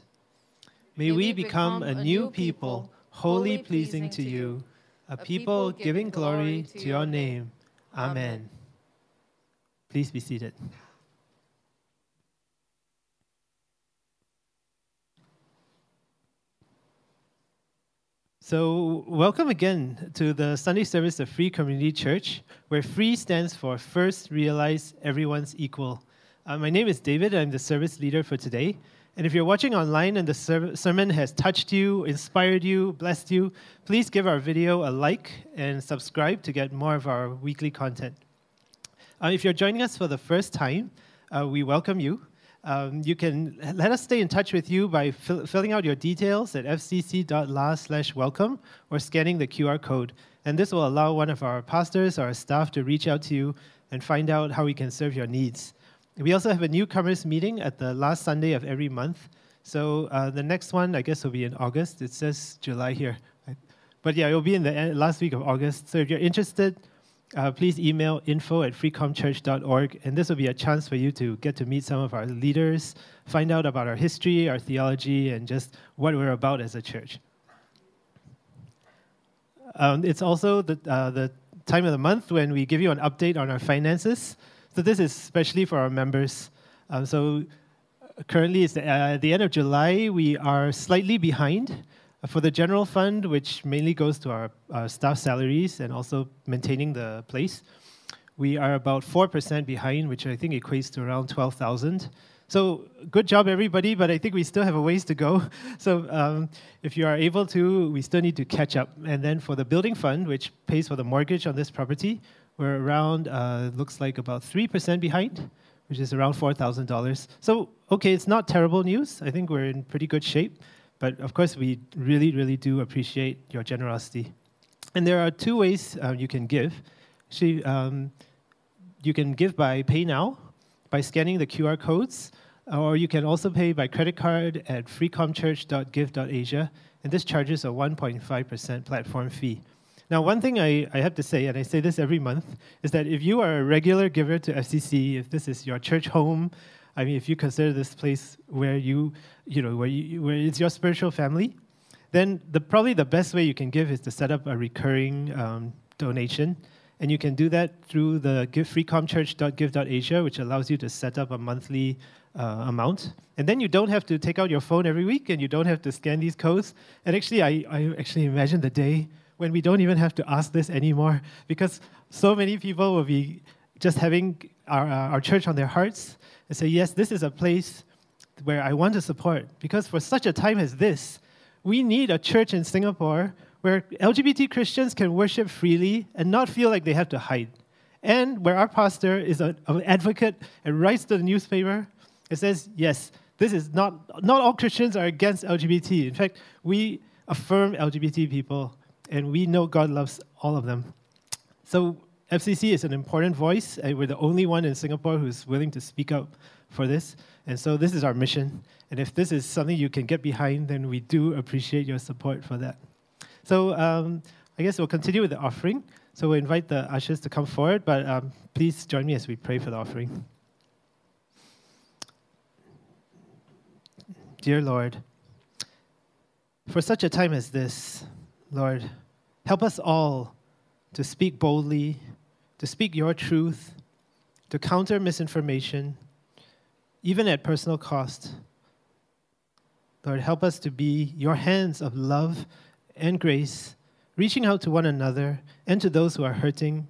May we become a new people, wholly pleasing to you, a people giving glory to your name. Amen. Please be seated. So welcome again to the Sunday service of Free Community Church, where Free stands for First Realize Everyone's Equal. My name is David, and I'm the service leader for today. And if you're watching online and the sermon has touched you, inspired you, blessed you, please give our video a like and subscribe to get more of our weekly content. If you're joining us for the first time, we welcome you. You can let us stay in touch with you by filling out your details at fcc.la/welcome or scanning the QR code. And this will allow one of our pastors or our staff to reach out to you and find out how we can serve your needs. We also have a newcomers meeting at the last Sunday of every month. So the next one, I guess, will be in August. It says July here. But yeah, it will be in the last week of August. So if you're interested, please email info@freecomchurch.org. And this will be a chance for you to get to meet some of our leaders, find out about our history, our theology, and just what we're about as a church. It's also the time of the month when we give you an update on our finances. So this is especially for our members. So currently, it's at the end of July, we are slightly behind for the general fund, which mainly goes to our staff salaries and also maintaining the place. We are about 4% behind, which I think equates to around $12,000. So good job, everybody, but I think we still have a ways to go. So if you are able to, we still need to catch up. And then for the building fund, which pays for the mortgage on this property, we're around, looks like about 3% behind, which is around $4,000. So, okay, it's not terrible news. I think we're in pretty good shape. But, of course, we really, really do appreciate your generosity. And there are two ways you can give. Actually, you can give by PayNow, by scanning the QR codes, or you can also pay by credit card at freecomchurch.give.asia. And this charges a 1.5% platform fee. Now, one thing I have to say, and I say this every month, is that if you are a regular giver to FCC, if this is your church home, I mean, if you consider this place where where it's your spiritual family, then probably the best way you can give is to set up a recurring donation, and you can do that through the freecomchurch.give.asia, which allows you to set up a monthly amount, and then you don't have to take out your phone every week, and you don't have to scan these codes. And actually, I imagine the day when we don't even have to ask this anymore, because so many people will be just having our church on their hearts and say, yes, this is a place where I want to support, because for such a time as this, we need a church in Singapore where LGBT Christians can worship freely and not feel like they have to hide, and where our pastor is an advocate and writes to the newspaper and says, yes, this is not all Christians are against LGBT. In fact, we affirm LGBT people, and we know God loves all of them. So FCC is an important voice, and we're the only one in Singapore who's willing to speak up for this. And so this is our mission. And if this is something you can get behind, then we do appreciate your support for that. So I I guess we'll continue with the offering. So we'll invite the ushers to come forward, but please join me as we pray for the offering. Dear Lord, for such a time as this, Lord, help us all to speak boldly, to speak your truth, to counter misinformation, even at personal cost. Lord, help us to be your hands of love and grace, reaching out to one another and to those who are hurting,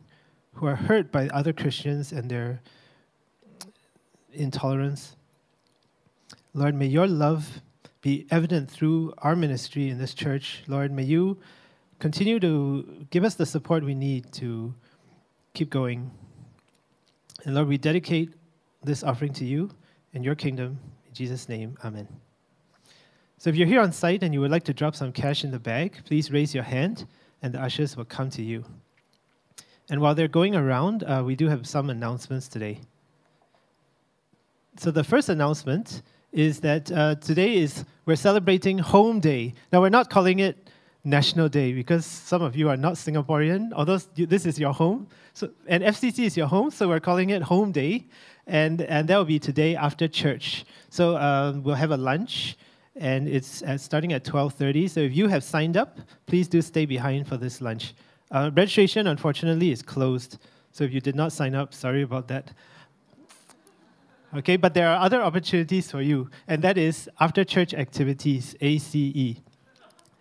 who are hurt by other Christians and their intolerance. Lord, may your love be evident through our ministry in this church. Lord, may you continue to give us the support we need to keep going. And Lord, we dedicate this offering to you and your kingdom. In Jesus' name, amen. So if you're here on site and you would like to drop some cash in the bag, please raise your hand and the ushers will come to you. And while they're going around, we do have some announcements today. So the first announcement is that today we're celebrating Home Day. Now, we're not calling it National Day because some of you are not Singaporean, although this is your home. So, and FCC is your home, so we're calling it Home Day. And that will be today after church. So we'll have a lunch. And it's starting at 12:30. So if you have signed up, please do stay behind for this lunch. Registration, unfortunately, is closed. So if you did not sign up, sorry about that. Okay, but there are other opportunities for you, and that is after-church activities, ACE.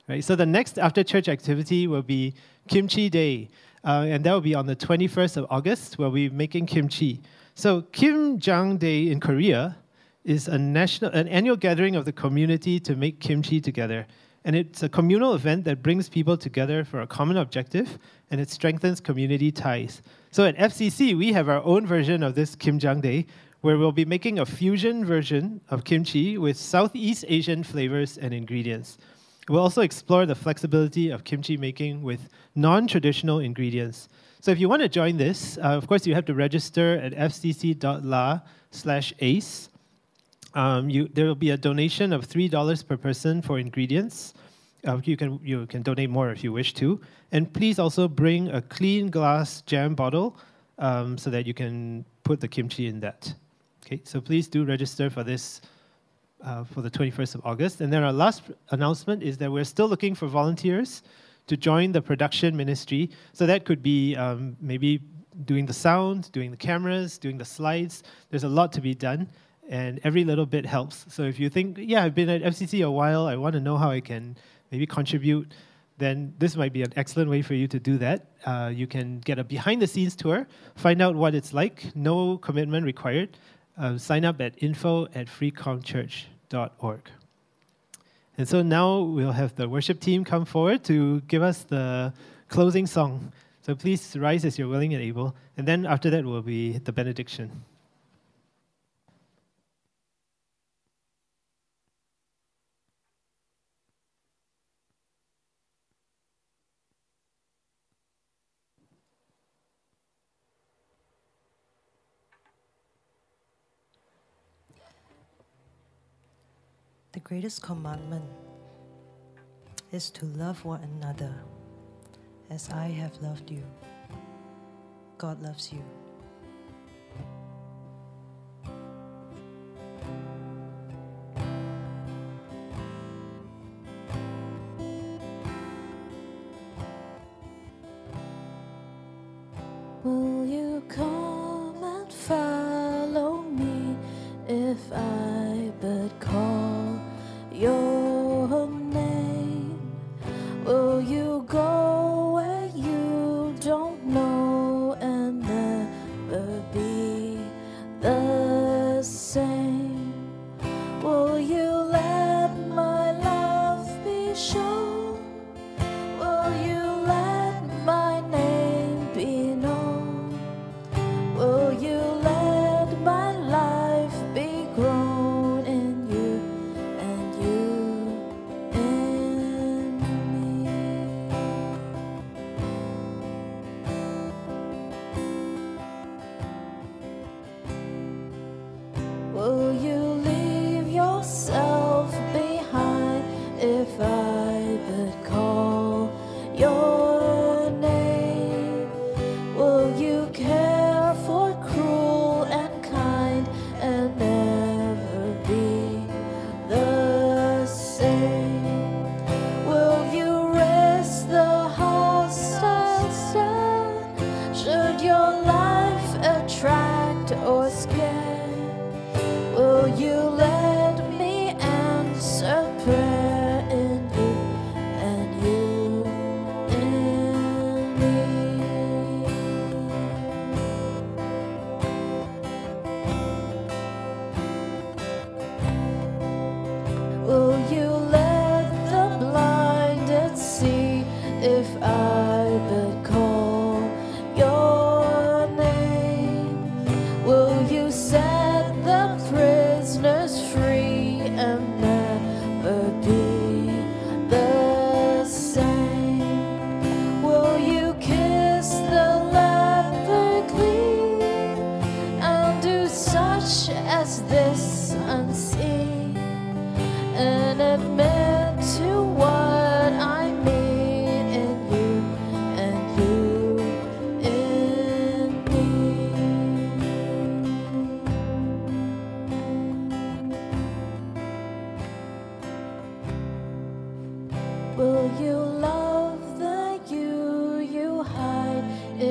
Right. So the next after-church activity will be Kimchi Day, and that will be on the 21st of August, where we'll be making kimchi. So Kimjang Day in Korea is an annual gathering of the community to make kimchi together. And it's a communal event that brings people together for a common objective, and it strengthens community ties. So at FCC, we have our own version of this Kimjang Day, where we'll be making a fusion version of kimchi with Southeast Asian flavors and ingredients. We'll also explore the flexibility of kimchi making with non-traditional ingredients. So if you want to join this, of course, you have to register at fcc.la/ace. There will be a donation of $3 per person for ingredients. You can donate more if you wish to. And please also bring a clean glass jam bottle so that you can put the kimchi in that. Okay, so please do register for this for the 21st of August. And then our last announcement is that we're still looking for volunteers to join the production ministry. So that could be maybe doing the sound, doing the cameras, doing the slides. There's a lot to be done. And every little bit helps. So if you think, yeah, I've been at FCC a while, I want to know how I can maybe contribute, then this might be an excellent way for you to do that. You can get a behind-the-scenes tour, find out what it's like, no commitment required. Sign up at info@freecomchurch.org. And so now we'll have the worship team come forward to give us the closing song. So please rise as you're willing and able. And then after that will be the benediction. The greatest commandment is to love one another as I have loved you. God loves you. Show, will you let my name be known?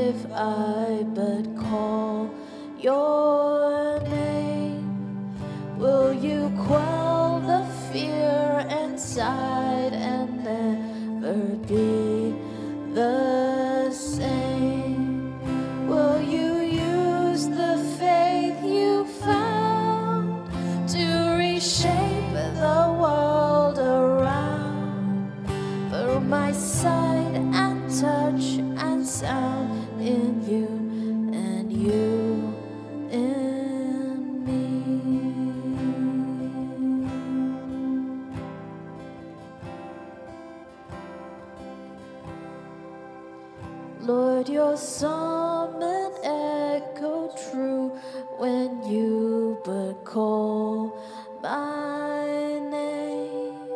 if I but call your name? Will you quell the fear inside and never be the same? Will you use the faith you found to reshape the world around? For my sight and touch and sound in you and you in me. Lord, your psalm and echo true when you but call my name.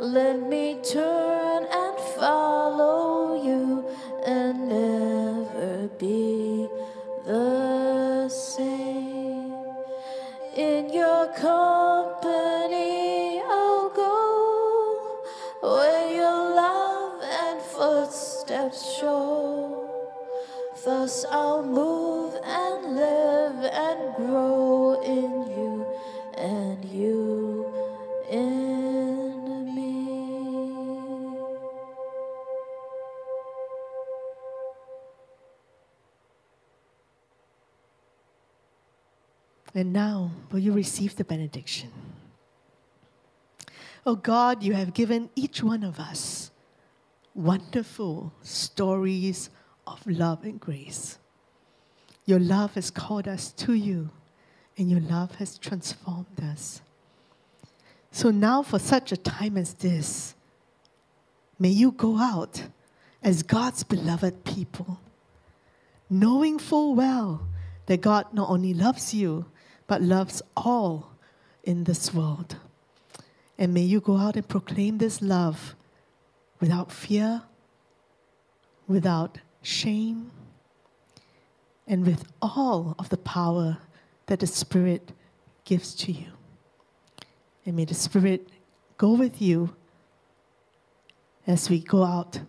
Let me turn and follow you and never be the same. In your company I'll go, where your love and footsteps show. Thus I'll move and live and grow in you and you in me. And now, will you receive the benediction? Oh God, you have given each one of us wonderful stories of love and grace. Your love has called us to you, and your love has transformed us. So now, for such a time as this, may you go out as God's beloved people, knowing full well that God not only loves you, but loves all in this world. And may you go out and proclaim this love without fear, without shame, and with all of the power that the Spirit gives to you. And may the Spirit go with you as we go out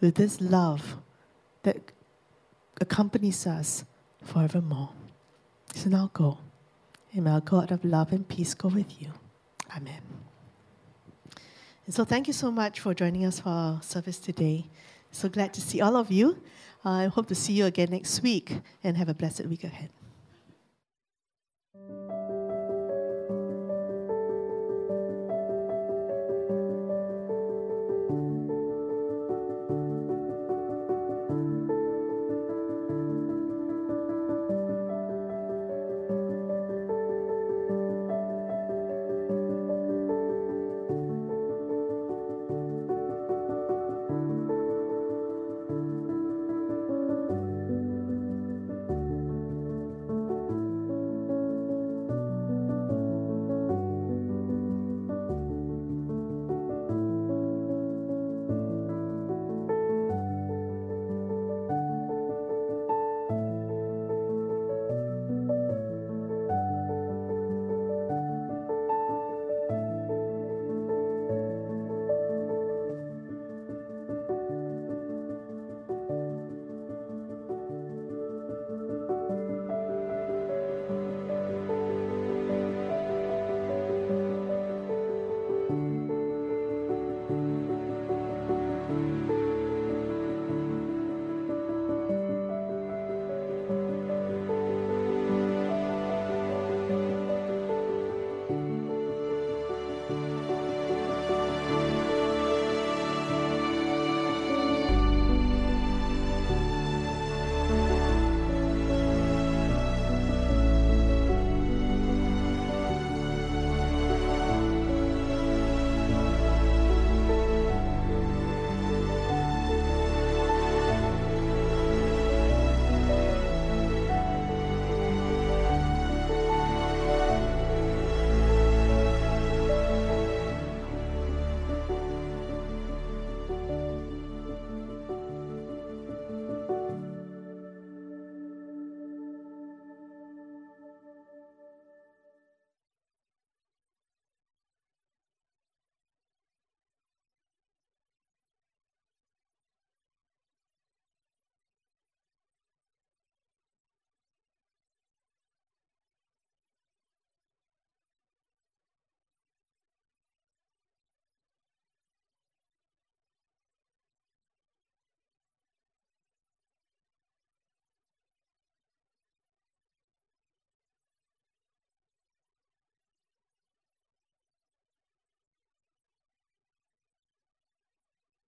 with this love that accompanies us forevermore. So now go, and may our God of love and peace go with you. Amen. And so thank you so much for joining us for our service today. So glad to see all of you. I hope to see you again next week, and have a blessed week ahead.